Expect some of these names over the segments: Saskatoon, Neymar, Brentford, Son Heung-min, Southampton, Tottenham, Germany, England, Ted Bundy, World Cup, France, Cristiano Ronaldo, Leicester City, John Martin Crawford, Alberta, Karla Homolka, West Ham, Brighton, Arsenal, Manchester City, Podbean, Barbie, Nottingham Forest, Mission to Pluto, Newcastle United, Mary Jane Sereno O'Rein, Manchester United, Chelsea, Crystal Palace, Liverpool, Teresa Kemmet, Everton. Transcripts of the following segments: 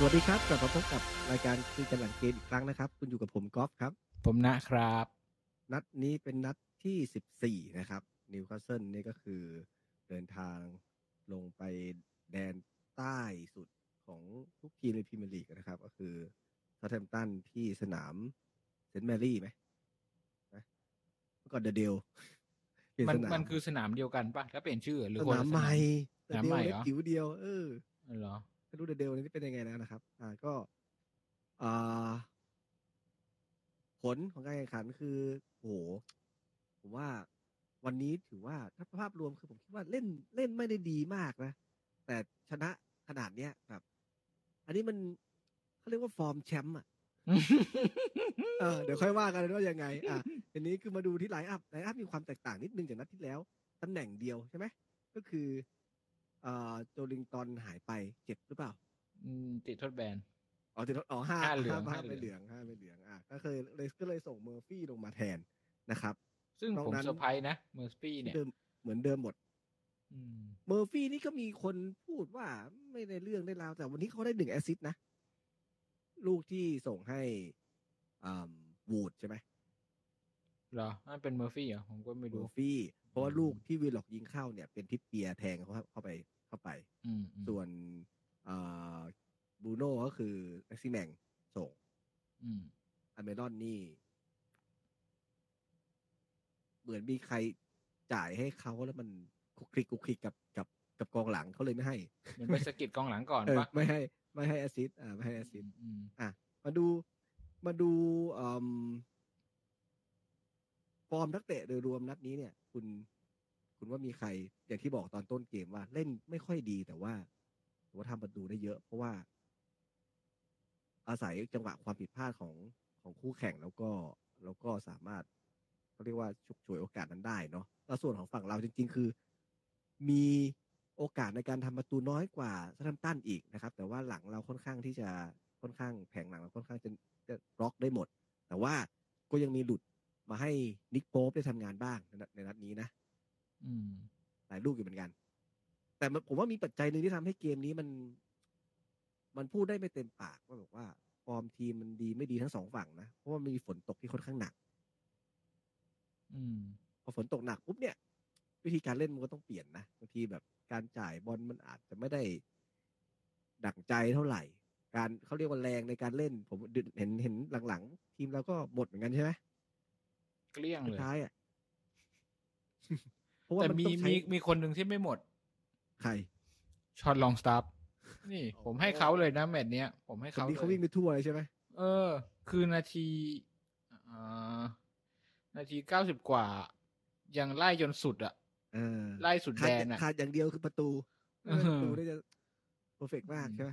สวัสดีครับกลับมาพบกับรายการคุยกันหลังเกมอีกครั้งนะครับคุณอยู่กับผมก๊อฟครับผมนะครับนัดนี้เป็นนัดที่14นะครับนิวคาสเซิลนี่ก็คือเดินทางลงไปแดนใต้สุดของทุกทีมในพรีเมียร์ลีกนะครับก็คือซาแธมป์ตันที่สนามเซนต์แมรี่ไหมนะเมื่อก่อนเดอะเดลมันคือสนามเดียวกันป่ะถ้าเปลี่ยนชื่อหรือคนละสนามใหม่สนามใหม่เหรอผิวเดียวเหรอไม่รู้เดอะเดลนี่เป็นยังไงแล้วนะครับก็ผลของการแข่งขันคือโหผมว่าวันนี้ถือว่าถ้าภาพรวมคือผมคิดว่าเล่นไม่ได้ดีมากนะแต่ชนะขนาดเนี้ยแบบอันนี้มันเขาเรียกว่าฟอร์มแชมป์อ่ะ เดี๋ยวค่อยว่ากันว่ายังไงอันนี้คือมาดูที่ไลน์อัพมีความแตกต่างนิดนึงจากนัดที่แล้วตำแหน่งเดียวใช่ไหมก็คือโจลิงตันหายไปเจ็บหรือเปล่าติดทดแบนติดทดห้าเหลืองก็เลยส่งเมอร์ฟี่ลงมาแทนนะครับซึ่งผมเซอร์ไพรส์นะเมอร์ฟี่เนี่ยเหมือนเดิมหมดเมอร์ฟี่นี่ก็มีคนพูดว่าไม่ได้เรื่องได้ราวแต่วันนี้เขาได้1แอสซิสต์นะลูกที่ส่งให้วูดใช่ไหมเหรอนั่นเป็นเมอร์ฟี่เหรอผมก็ไม่รู้เมอร์ฟี่เพราะว่าลูกที่วีล็อกยิงเข้าเนี่ยเป็นทิปเปียแทงเข้าไปส่วนบรูโน่ก็คือแม็กซิแมงส่งอเมรอนนี่เหมือนมีใครจ่ายให้เขาแล้วมันคุกคลิกกับกองหลังเขาเลยไม่ให้มันไปสะกิดกองหลังก่อนปะไม่ให้แอสซิสต์ไม่ให้แอสซิสต์มาดูฟอร์มนักเตะโดยรวมนัดนี้เนี่ยคุณว่ามีใครอย่างที่บอกตอนต้นเกมว่าเล่นไม่ค่อยดีแต่ว่าทำประตูได้เยอะเพราะว่าอาศัยจังหวะความผิดพลาดของคู่แข่งแล้วก็สามารถเขาเรียกว่าฉกฉวยโอกาสนั้นได้เนาะแล้วส่วนของฝั่งเราจริงๆคือมีโอกาสในการทำประตูน้อยกว่าซาแธมป์ตันอีกนะครับแต่ว่าหลังเราค่อนข้างแผงหลังเราค่อนข้างจะบล็อกได้หมดแต่ว่าก็ยังมีหลุดมาให้นิกโป๊ปได้ทำงานบ้างในนัดนี้นะหลายลูกอยู่เหมือนกันแต่ผมว่ามีปัจจัยหนึ่งที่ทำให้เกมนี้มันพูดได้ไม่เต็มปากว่าแบบว่าฟอร์มทีมมันดีไม่ดีทั้งสองฝั่งนะเพราะว่ามีฝนตกที่ค่อนข้างหนักพอฝนตกหนักปุ๊บเนี่ยวิธีการเล่นมันก็ต้องเปลี่ยนนะบางทีแบบการจ่ายบอลมันอาจจะไม่ได้ดั่งใจเท่าไหร่การเขาเรียกว่าแรงในการเล่นผมเห็นหลังๆทีมเราก็หมดเหมือนกันใช่ไหมเกลี้ยงเลยท้ายอ่ะเพราะว่ามีคนหนึ่งที่ไม่หมดใครชอตลองสตาร์ฟนี่ผมให้เขาเลยนะแมตช์เนี้ยผมให้เขาเลยเขาวิ่งไปทั่วเลยใช่ไหมคือนาที90กว่ายังไล่จนสุดอ่ะไล่สุดแดนอ่ะขาดอย่างเดียวคือประตูได้จะเพอร์เฟกต์มากใช่ไหม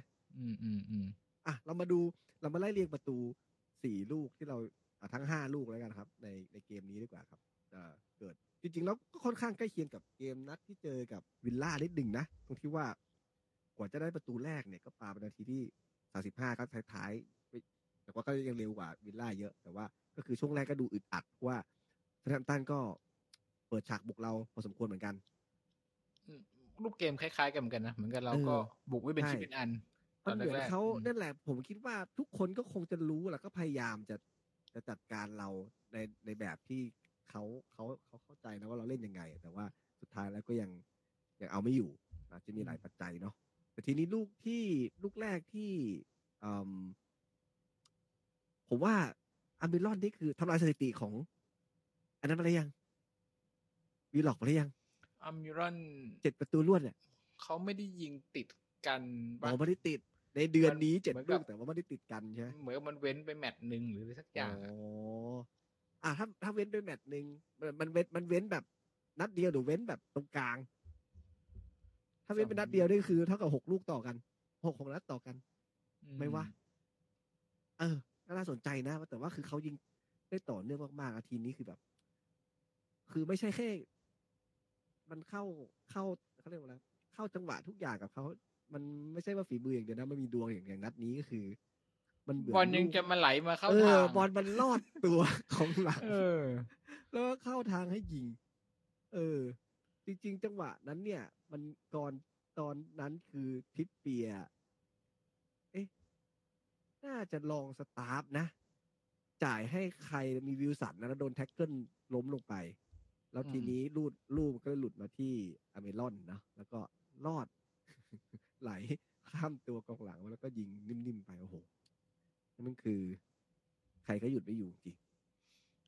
เรามาไล่เรียงประตู4ลูกที่เราทั้ง5ลูกแล้วกันครับในเกมนี้ดีกว่าครับเกิดจริงๆแล้วก็ค่อนข้างใกล้เคียงกับเกมนัดที่เจอกับวิลล่านิดหนึ่งนะตรงที่ว่ากว่าจะได้ประตูแรกเนี่ยก็ปาเป็นนาทีที่35ก็ท้ายๆแต่ว่าก็ยังเร็วกว่าวิลล่าเยอะแต่ว่าก็คือช่วงแรกก็ดูอึดอัดเพราะว่าซาแธมป์ตันก็เปิดฉากบุกเราพอสมควรเหมือนกันรูปเกมคล้ายๆกันเหมือนกันนะเหมือนกันเราก็บุกไว้เป็นชิ้นเป็นอันตอนแรกเขานั่นแหละผมคิดว่าทุกคนก็คงจะรู้แล้วก็พยายามจะจัดการเราในแบบที่เขาเข้าใจนะว่าเราเล่นยังไงแต่ว่าสุดท้ายแล้วก็ยังเอาไม่อยู่นะจะมีหลายปัจจัยเนาะแต่ทีนี้ลูกแรกที่ผมว่าอัมบิลอนนี่คือทำลายสถิติของอันนั้นอะไรยังวีล็อกอะไรยังอัมบิลอน7ประตูรวดเนี่ยเขาไม่ได้ยิงติดกันไม่ได้ติดในเดือนนี้7ลูกแต่ว่าไม่ได้ติดกันใช่เหมือนมันเว้นไปแมตช์นึงหรือสักอย่างถ้าเว้นไปแมตช์นึงมันเว้นแบบนัดเดียวหรือเว้นแบบตรงกลางถ้าเว้นเป็นนัดเดียวนี่คือเท่ากับ6ลูกต่อกัน6ของนัดต่อกันไม่ว่าน่าสนใจนะแต่ว่าคือเขายิงได้ต่อเนื่องมากๆทีมนี้คือแบบคือไม่ใช่แค่มันเข้าเขาเรียกว่าอะไรเข้าจังหวะทุกอย่างกับเขามันไม่ใช่ว่าฝีมืออย่างเดียวนะมันมีดวงอย่างนัดนี้ก็คือ มันบอลยังจะมาไหลมาเข้าทางบอลมันลอดตัว ของหลังแล้วก็เข้าทางให้ยิงจริงๆจังหวะนั้นเนี่ยมันตอนนั้นคือทิปเปีย จะลองสตาร์ฟนะจ่ายให้ใครมีวิลสันนะแล้วโดนแท็กเกิลล้มลงไปแล้วทีนี้ลูกก็หลุดมาที่อเมรอนนะแล้วก็ลอดไหลข้ามตัวกองหลังแล้วก็ยิงนิ่มๆไปโอ้โหนั่นมันคือใครก็หยุดไม่อยู่จริง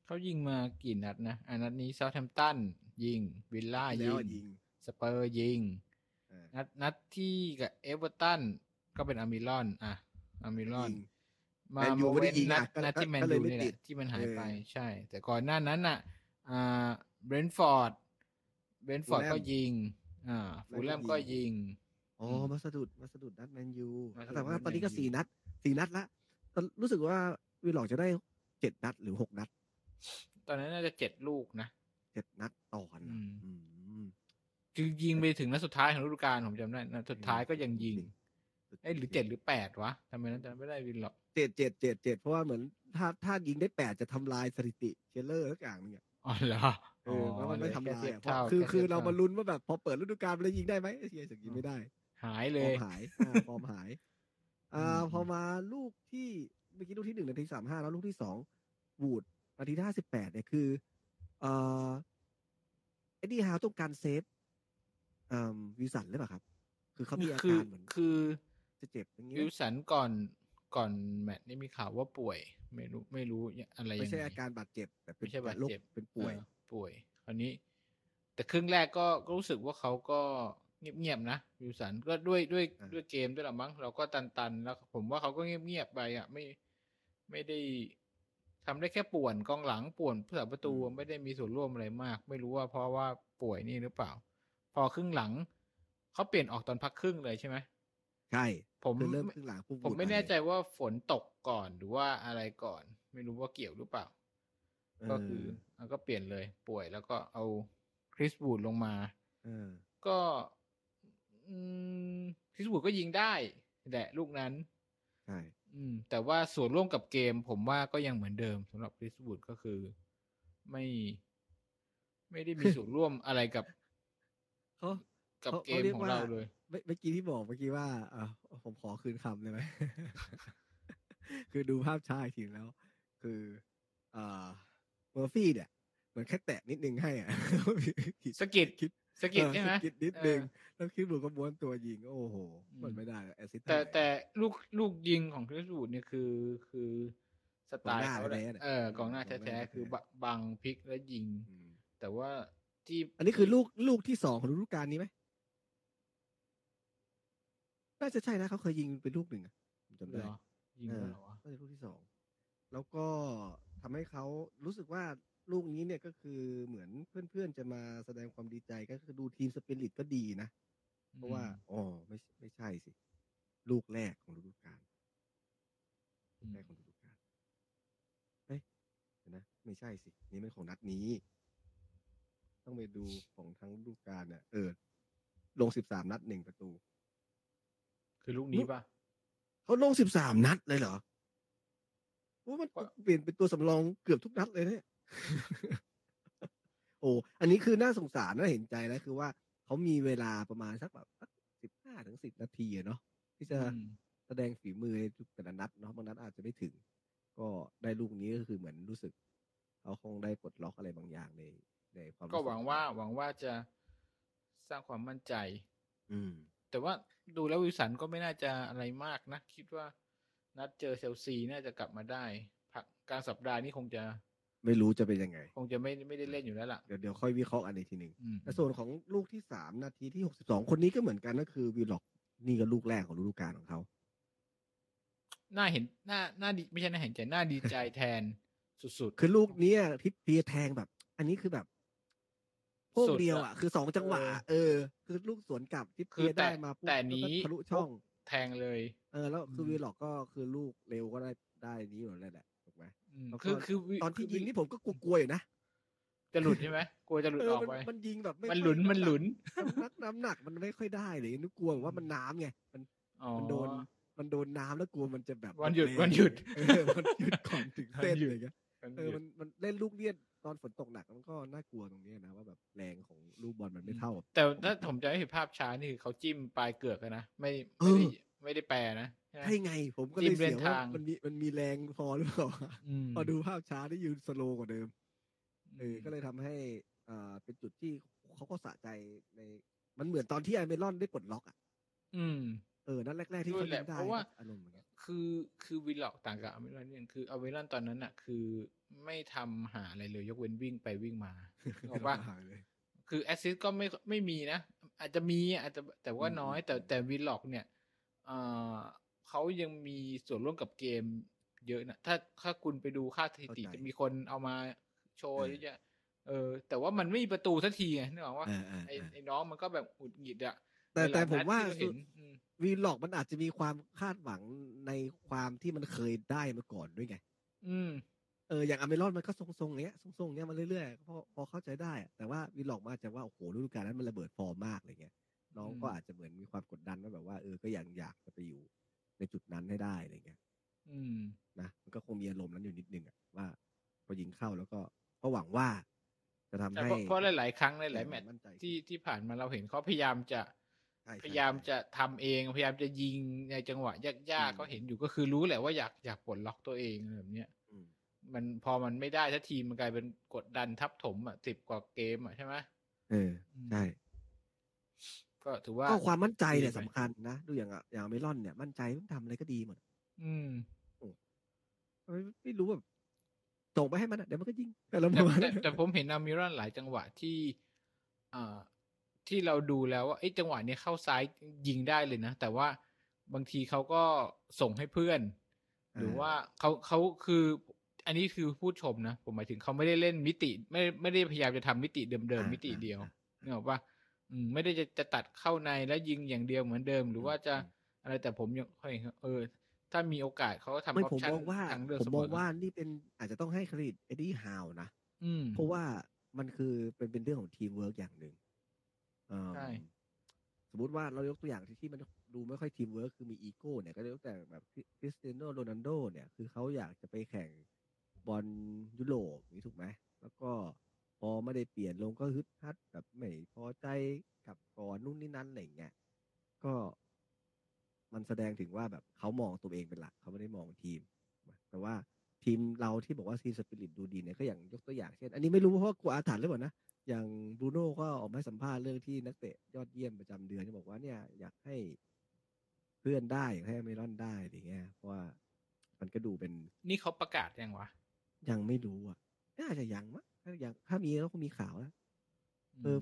เขายิงมากี่นัดนะอันนัดนี้เซาท์แฮมป์ตันยิงวิลล่ายิงสเปอร์ยิงนัดที่กับเอเวอร์ตันก็เป็นอาร์มิลอนมาโมเมนต์นัดที่แมนยูนี่แหละที่มันหายไปใช่แต่ก่อนหน้านั้นน่ะเบรนท์ฟอร์ดก็ยิฟูลแลมก็ยิงอ๋อมาสะดุดนัดแมนยูแต่ว่าตอนนี้ก็4 นัดละรู้สึกว่าวิลล็อกจะได้7นัดหรือ6นัดตอนนั้นน่าจะ7ลูกนะ7นัดต่อกันคือยิงไปถึงนัดสุดท้ายของฤดูกาลผมจำได้นัดสุดท้ายก็ยังยิงไอ้หรือ7หรือ8วะทำไมนั้นจำไม่ได้วิลล็อก7เพราะว่าเหมือนถ้ายิงได้8จะทำลายสถิติเชลเลอร์ทุกอย่างเนี่ยอ๋อเหรอเพราะมันไม่ทำลายคือเรามาลุ้นว่าแบบพอเปิดฤดูกาลแล้วยิงได้ไหมเชียร์สึกยิงไม่ได้หายเลยฟอร์มหายพอมาลูกที่เมื่อกี้ลูกที่1นาที35แล้วลูกที่2วูดนาที58เนี่ยคือเอ็ดดี้ฮาวต้องการเซฟวิลสันหรือเปล่าครับคือเขามีอาการเหมือนคือจะเจ็บอย่างเงี้ยวิลสันก่อนแมตช์นี่มีข่าวว่าป่วยไม่รู้อะไรยังไงไม่ใช่อาการบาดเจ็บแต่เป็นไม่ใช่บาดเจ็บเป็นป่วยคราวนี้แต่ครึ่งแรกก็รู้สึกว่าเขาก็เงียบๆนะวิลสันก็ด้วยเกมด้วยหรอมั้งเราก็ตันๆแล้วผมว่าเขาก็เงียบๆไปอ่ะไม่ได้ทำได้แค่ป่วนกองหลังป่วนผู้สาประตูไม่ได้มีส่วนร่วมอะไรมากไม่รู้ว่าเพราะว่าป่วยนี่หรือเปล่าพอครึ่งหลังเขาเปลี่ยนออกตอนพักครึ่งเลยใช่ไหมใช่ผมไม่แน่ใจว่าฝนตกก่อนหรือว่าอะไรก่อนไม่รู้ว่าเกี่ยวหรือเปล่าก็คือก็เปลี่ยนเลยป่วยแล้วก็เอาคริสบูดลงมาก็คริสบูดก็ยิงได้แหละลูกนั้นใช่แต่ว่าส่วนร่วมกับเกมผมว่าก็ยังเหมือนเดิมสำหรับคริสบูดก็คือไม่ได้มีส่วนร่วมอะไรกับเกมของเราเลยเมื่อกี้ที่บอกเมื่อกี้ว่าผมขอคืนคำได้ไหม คือดูภาพช้าอีกทีแล้วคือเมอร์ฟี่เนี่ยเหมือนแค่แตะนิดนึงให้อ่ะสกิดใช่ไหมสกิดนิดนึงแล้วคริสบูดก็ม้วนตัวยิงโอ้โหมันไม่ได้แอสซิสต์แต่ลูกยิงของคริสบูดเนี่ยคือสไตล์เขาเลยกองหน้าแท้ๆคือบังพลิกแล้วยิงแต่ว่าที่อันนี้คือลูกที่2ของฤดูกาลนี้ไหมน่าจะใช่นะเขาเคยยิงเป็นลูกหนึ่งอ่ะจำได้ยิงแล้ววะก็เป็นลูกที่2แล้วก็ทำให้เขารู้สึกว่าลูกนี้เนี่ยก็คือเหมือนเพื่อนๆจะมาแสดงความดีใจก็คือดูทีมสปิริตก็ดีนะเพราะว่าอ๋อไม่ใช่สิลูกแรกของฤดูกาลแรกของฤดูกาลเฮ้ยนะไม่ใช่สินี่มันของนัดนี้ต้องไปดูของทั้งฤดูกาลเนี่ยลง13นัด1ประตูคือลูกนี้ป่ะเขาลง13นัดเลยเหรอโอ้มันเปลี่ยนเป็นตัวสำรองเกือบทุกนัดเลยเนี่ย โอ้อันนี้คือน่าสงสารน่าเห็นใจนะคือว่าเขามีเวลาประมาณสักแบบ 15-10 นาทีเนาะที่จะแสดงฝีมือแต่ละนัดเนาะบางนัดอาจจะไม่ถึงก็ได้ลูกนี้ก็คือเหมือนรู้สึกเขาคงได้ปลดล็อกอะไรบางอย่างในความก็หวังว่าจะสร้างความมั่นใจแต่ว่าดูแล้ววิลสันก็ไม่น่าจะอะไรมากนะคิดว่านัดเจอเชลซีน่าจะกลับมาได้พักกลางสัปดาห์นี้คงจะไม่รู้จะเป็นยังไงคงจะไม่ได้เล่นอยู่แล้วล่ะเดี๋ยวค่อยวิเคราะห์อันอีกทีนึงแต่ส่วนของลูกที่3นาทีที่62คนนี้ก็เหมือนกันก็คือวิลล็อกนี่ก็ลูกแรกของฤดูกาลของเขาน่าเห็นน่าดีไม่ใช่น่าเห็นใจน่าดีใจแทนสุดๆคือลูกนี้ทิพย์เพียแทงแบบอันนี้คือแบบโค้งเดียวอ่ะคือ2จังหวะคือลูกสวนกลับที่เพียได้มาปุ๊บทะลุช่องแทงเลยแล้วคือวิลล็อกก็คือลูกเร็วก็ได้นี้หมดแล้วแหละถูกไหมคือตอนที่ยิงนี่ผมก็กลัวๆอยู่นะจะหลุดใช่ไหมกลัวจะหลุดออกไปมันยิงแบบมันหลุนน้ำหนักมันไม่ค่อยได้เลยนึกกลัวว่ามันน้ำไงมันโดนน้ำแล้วกลัวมันจะแบบวันหยุดก่อนถึงเส้นอะไรเงี้ยมันเล่นลูกเลี้ยนตอนฝนตกหนักมันก็น่ากลัวตรงนี้นะว่าแบบแรงของลูกบอลมันไม่เท่าแต่ถ้าผมจะให้เห็นภาพช้านี่คือเขาจิ้มปลายเกือกนะไม่ได้แปรนะใช่ ใช่ไงผมก็เลยเสียว่ามันมีแรงพอหรือเปล่าพอดูภาพช้าได้ยืนสโลกว่าเดิมก็เลยทำให้เป็นจุดที่เขาก็สะใจในมันเหมือนตอนที่ไอเมลอนได้ปลดล็อกอ่ะนั่นแรกๆที่เขาได้เพราะว่าอารมณ์เหมือนกันคือวิลล็อกต่างกับอเมลอนเนี่ยคืออเมลอนตอนนั้นอ่ะคือไม่ทำหาอะไรเลยยกเว้นวิ่งไปวิ่งมาออกป่ะคือแอสซิสต์ก็ไม่มีนะอาจจะมีอาจจะแต่ว่าน้อยแต่วิลล็อกเนี่ยเขายังมีส่วนร่วมกับเกมเยอะนะถ้าคุณไปดูค่าสถิติจะมีคนเอามาโชว์เยอะแต่ว่ามันไม่มีประตูสักทีไงนึกออกว่าไอ้น้องมันก็แบบหงุดหงิดอ่ะแต่ผมว่าวีล็อกมันอาจจะมีความคาดหวังในความที่มันเคยได้มาก่อนด้วยไงอย่างอเมรอนมันก็ทรงเงี้ยทรงเงี้ยมันเรื่อยๆพอเข้าใจได้แต่ว่าวีล็อกมันอาจจะว่าโอ้โหฤดูกาลนั้นมันระเบิดฟอร์มมากอะไรเงี้ยน้องก็อาจจะเหมือนมีความกดดันว่าแบบว่าก็อยากจะไปอยู่ในจุดนั้นให้ได้อะไรเงี้ยนะมันก็คงมีอารมณ์นั้นอยู่นิดนึงอ่ะว่าพอยิงเข้าแล้วก็หวังว่าจะทำให้เพราะหลายๆครั้งหลายๆแมตช์ที่ผ่านมาเราเห็นเขาพยายามจะทำเองพยายามจะยิงในจังหวะยากๆก็เห็นอยู่ก็คือรู้แหละว่าอยากปลดล็อกตัวเองแบบเนี้ยมันพอมันไม่ได้ถ้าทีมมันกลายเป็นกดดันทับถมอ่ะ10กว่าเกมอ่ะใช่ไหมใช่ก็ถือว่าก็ความมั่นใจเนี่ยสำคัญนะดูอย่างเมลอนเนี่ยมั่นใจต้องทำอะไรก็ดีหมดไม่รู้แบบส่งไปให้มันเดี๋ยวมันก็ยิงแต่ผมเห็นอเมลอนหลายจังหวะที่เราดูแล้วว่าไอ้จังหวะนี้เข้าซ้ายยิงได้เลยนะแต่ว่าบางทีเขาก็ส่งให้เพื่อนหรือว่าเขาคืออันนี้คือพูดชมนะผมหมายถึงเขาไม่ได้เล่นมิติไม่ได้พยายามจะทำมิติเดิมๆมิติเดียวนึกออกป่ะไม่ได้จะตัดเข้าในแล้วยิงอย่างเดียวเหมือนเดิมหรือว่าจะอะไรแต่ผมยังถ้ามีโอกาสเขาก็ทำออปชั่นทางเลือกเสมอผมมองว่านี่เป็นอาจจะต้องให้เครดิตเอ็ดดี้ฮาวนะเพราะว่ามันคือเป็นเรื่องของทีมเวิร์กอย่างหนึ่งใช่สมมติว่าเรายกตัวอย่างที่มันดูไม่ค่อยทีมเวิร์คคือมีอีโก้เนี่ยก็ยกแต่แบบคริสเตียโนโรนัลโดเนี่ยคือเขาอยากจะไปแข่งบอลยุโรปนี่ถูกไหมแล้วก็พอไม่ได้เปลี่ยนลงก็ฮึดฮัดแบบไม่พอใจกับก่อนนู่นนี่นั่นอะไรเงี้ยก็มันแสดงถึงว่าแบบเขามองตัวเองเป็นหลักเขาไม่ได้มองทีมแต่ว่าทีมเราที่บอกว่าทีมสปิริตดูดีเนี่ยก็อย่างยกตัวอย่างเช่นอันนี้ไม่รู้เพราะกลัวอาถรรพ์หรือเปล่านะอย่างบรูโน่ก็ออกมาให้สัมภาษณ์เรื่องที่นักเตะยอดเยี่ยมประจำเดือนที่บอกว่าเนี่ยอยากให้เพื่อนได้อยากให้อเมรอนได้อะไรเงี้ยเพราะว่ามันก็ดูเป็นนี่เขาประกาศยังวะยังไม่รู้อ่ะน่าจะยังมั้งถ้ามีแล้วคงมีข่าวแล้ว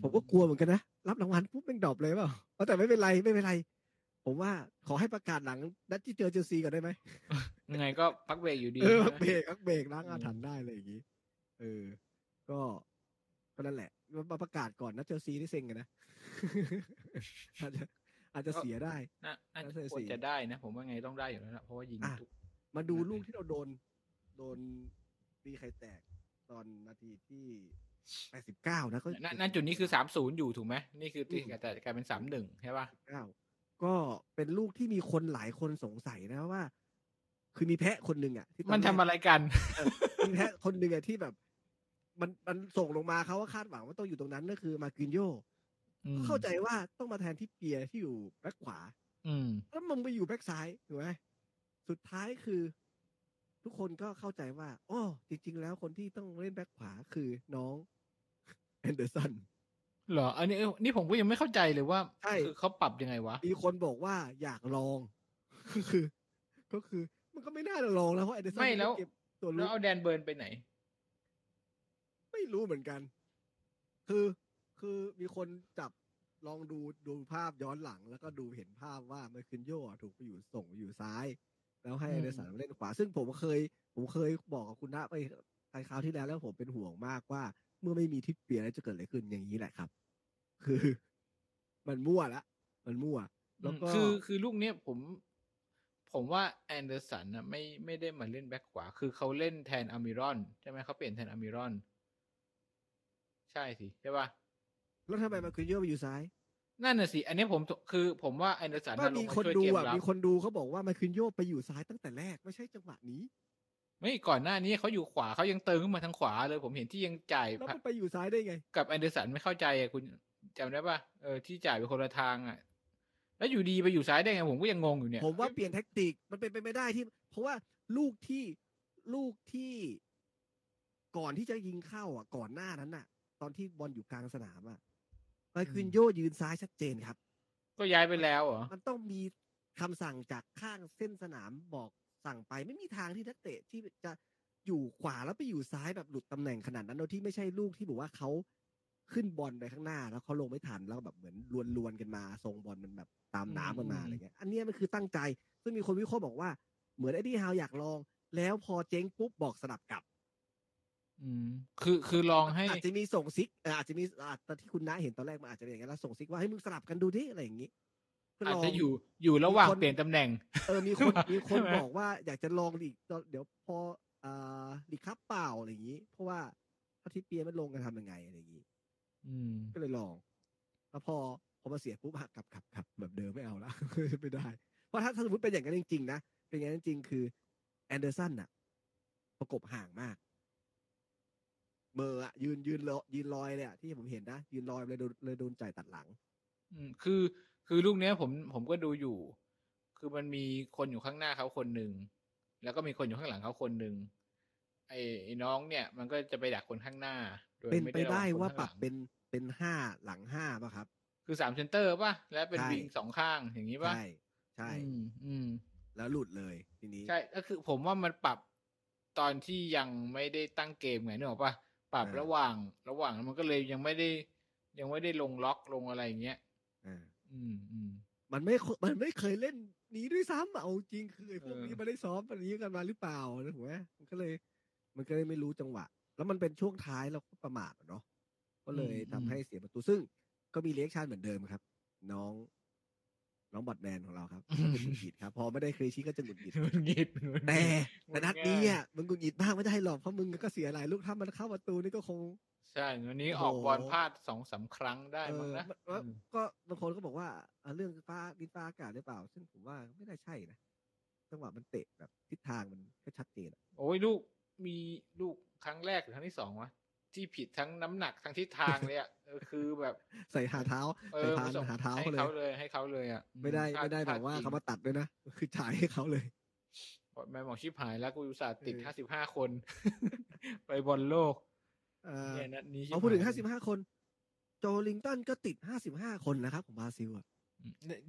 ผมก็กลัวเหมือนกันนะรับรางวัลปุ๊บแม่งดรอปเลยเปล่าแต่ไม่เป็นไรผมว่าขอให้ประกาศหลังนัดที่เจอเชลซีก่อนได้ไหมยังไงก็พักเบรกอยู่ดีพักเบรกล้างอาถรรพ์ได้เลยอย่างนี้ก็นั่นแหละมาประกาศก่อนนะเชลซีที่เซ็งกันนะอาจจะเสียได้น่าจะควรจะได้นะผมว่าไงต้องได้อยู่แล้วนะเพราะว่ายิงมาดูลูกที่เราโดนตีไข่แตกตอนนาทีที่89นะก็นั่นจุดนี้คือ 3-0 อยู่ถูกไหมนี่คือตีไข่แตกกลายเป็น 3-1 ใช่ป่ะก็เป็นลูกที่มีคนหลายคนสงสัยนะว่าคือมีแพะคนนึงอ่ะที่มันทำอะไรกันมีแพะคนนึงอ่ะที่แบบมันส่งลงมาเขาว่าคาดหวังว่าต้องอยู่ตรงนั้นก็คือมากินโยเข้าใจว่าต้องมาแทนที่เปียที่อยู่แบ็คขวาแล้วมึงไปอยู่แบ็คซ้ายถูกไหมสุดท้ายคือทุกคนก็เข้าใจว่าอ๋อจริงๆแล้วคนที่ต้องเล่นแบ็คขวาคือน้องแอนเดอร์สันเหรออันนี้ผมก็ยังไม่เข้าใจเลยว่าเขาปรับยังไงวะมีคนบอกว่าอยากลองก็คือมันก็ไม่น่าจะลองแล้วเพราะแอนเดอร์สันไม่แล้วเอาแดนเบิร์นไปไหนไม่รู้เหมือนกันคือมีคนจับลองดูภาพย้อนหลังแล้วก็ดูเห็นภาพว่ามันคืนโย่ถูกไปอยู่ส่งอยู่ซ้ายแล้วให้อเดสันมาเล่นขวาซึ่งผมเคยบอกกับคุณณไปคราวที่แล้วผมเป็นห่วงมากว่าเมื่อไม่มีทิศเปลี่ยนแล้วจะเกิดอะไรขึ้นอย่างนี้แหละครับคือมันมั่วละมันมั่วแล้วก็คือลูกเนี้ยผมว่าแอนเดอร์สันน่ะไม่ได้มาเล่นแบ็คขวาคือเขาเล่นแทนอเมรอนใช่ไหมเขาเปลี่ยนแทนอเมรอนใช่สิใช่ป่ะแล้วทำไมมันคือโย่ไปอยู่ซ้ายนั่นน่ะสิอันนี้ผมคือผมว่าแอนเดอร์สันน่ะลงมาช่วยเกมรับมีคนดูเขาบอกว่ามันคือโย่ไปอยู่ซ้ายตั้งแต่แรกไม่ใช่จังหวะนี้ไม่ก่อนหน้านี้เขาอยู่ขวาเขายังเติมขึ้นมาทางขวาเลยผมเห็นที่ยังจ่ายแล้วมันไปอยู่ซ้ายได้ไงกับแอนเดอร์สันไม่เข้าใจอ่ะคุณจำได้ป่ะที่จ่ายไปคนละทางอ่ะ แล้วอยู่ดีไปอยู่ซ้ายได้ไงผมก็ยังงงอยู่เนี่ยผมว่าเปลี่ยนแท็กติกมันเป็นไปไม่ได้ที่เพราะว่าลูกที่ก่อนที่จะยิงเข้าอ่ะก่อนหน้านั้นน่ะตอนที่บอลอยู่กลางสนามอ่ะมาควินโยยืนซ้ายชัดเจนครับก็ย้ายไปแล้วเหรอมันต้องมีคำสั่งจากข้างเส้นสนามบอกสั่งไปไม่มีทางที่นักเตะที่จะอยู่ขวาแล้วไปอยู่ซ้ายแบบหลุดตำแหน่งขนาดนั้นโดยที่ไม่ใช่ลูกที่บอกว่าเขาขึ้นบอลไปข้างหน้าแล้วเขาลงไม่ทันแล้วแบบเหมือนลวนๆกันมาทรงบอลมันแบบตามน้ำกันมาอะไรเงี้ยอันนี้มันคือตั้งใจซึ่งมีคนวิเคราะห์บอกว่าเหมือนเอ็ดดี้ฮาวอยากลองแล้วพอเจ๊งปุ๊บบอกสลับกลับคือลองให้อาจจะมีส่งซิกอาจจะมีตอนที่คุณน้าเห็นตอนแรกมันอาจจะเป็นอย่างนั้นแล้วส่งซิกว่าให้มึงสลับกันดูดิอะไรอย่างงี้อาจจะอยู่ระหว่างเปลี่ยนตำแหน่งมีคนบอกว่าอยากจะลองอีกเดี๋ยวพอลีกคัพเปล่าอะไรอย่างงี้เพราะว่าพอทิเปียมันลงกันทำยังไงอะไรอย่างงี้ก็เลยลองแล้วพอมาเสียปุ๊บหักกลับแบบเดิมไม่เอาละไม่ได้เพราะถ้าสมมติเป็นอย่างนั้นจริงๆนะเป็นอย่างนั้นจริงคือแอนเดอร์สันน่ะประกบห่างมากเบอร์อ่ะยืนลอยเลยอ่ะที่ผมเห็นนะยืนลอยเลยโดนจ่ายตัดหลังคือลูกเนี้ยผมก็ดูอยู่คือมันมีคนอยู่ข้างหน้าเขาคนหนึ่งแล้วก็มีคนอยู่ข้างหลังเขาคนหนึ่งไอ้น้องเนี่ยมันก็จะไปดักคนข้างหน้าโดยไม่ได้ระวังคนข้างหลังเป็นไปได้ว่าปรับเป็น5หลัง5ป่ะครับคือ3เซนเตอร์ป่ะและเป็นวิง2ข้างอย่างนี้ป่ะใช่แล้วหลุดเลยทีนี้ใช่ก็คือผมว่ามันปรับตอนที่ยังไม่ได้ตั้งเกมไงนึกออกป่ะปรับระหว่างมันก็เลยยังไม่ได้ลงล็อกลงอะไรอย่างเงี้ยมันไม่เคยเล่นนี้ด้วยซ้ำเอาจริงคือไอ้พวกนี้มันได้ซ้อมแบบนี้กันมาหรือเปล่านะถูกไหมมันก็เลยไม่รู้จังหวะแล้วมันเป็นช่วงท้ายเราก็ประมาทเนาะก็เลยทำให้เสียประตูซึ่งก็มีเรียกชั่นเหมือนเดิมครับน้องบอดแมนของเราครับเป็นกุญจิตครับพอไม่ได้เคยชี้ก็จะหงุดหงิดแต่นัดนี้อ่ะมึงหงุดหงิดมากไม่ได้หรอกเพราะมึงก็เสียหลายลูกถ้ามันเข้าประตูนี่ก็คงใช่วันนี้ออกบอลพลาด 2-3 ครั้งได้มั้งนะก็บางคนก็บอกว่าเรื่องฟ้าดินฟ้าอากาศหรือเปล่าซึ่งผมว่าไม่น่าใช่นะจังหวะมันเตะแบบทิศทางมันก็ชัดเจนโอ้ยลูกมีลูกครั้งแรกหรือครั้งที่2วะที่ผิดทั้งน้ำหนักทั้งทิศทางเลยอ่ะคือแบบใส่หาเท้าหาเท้าเลยให้เขาเลยอ่ะไม่ได้แบบว่าเขามาตัดด้วยนะคือฉายให้เขาเลยบอลแมนหมอชิบหายแล้วกูอุตส่าห์ติด55คนไปบอลโลกเนี่ยนัดนี้เอาพูดถึง55คนโจลิงตันก็ติด55คนนะครับของบราซิลอ่ะ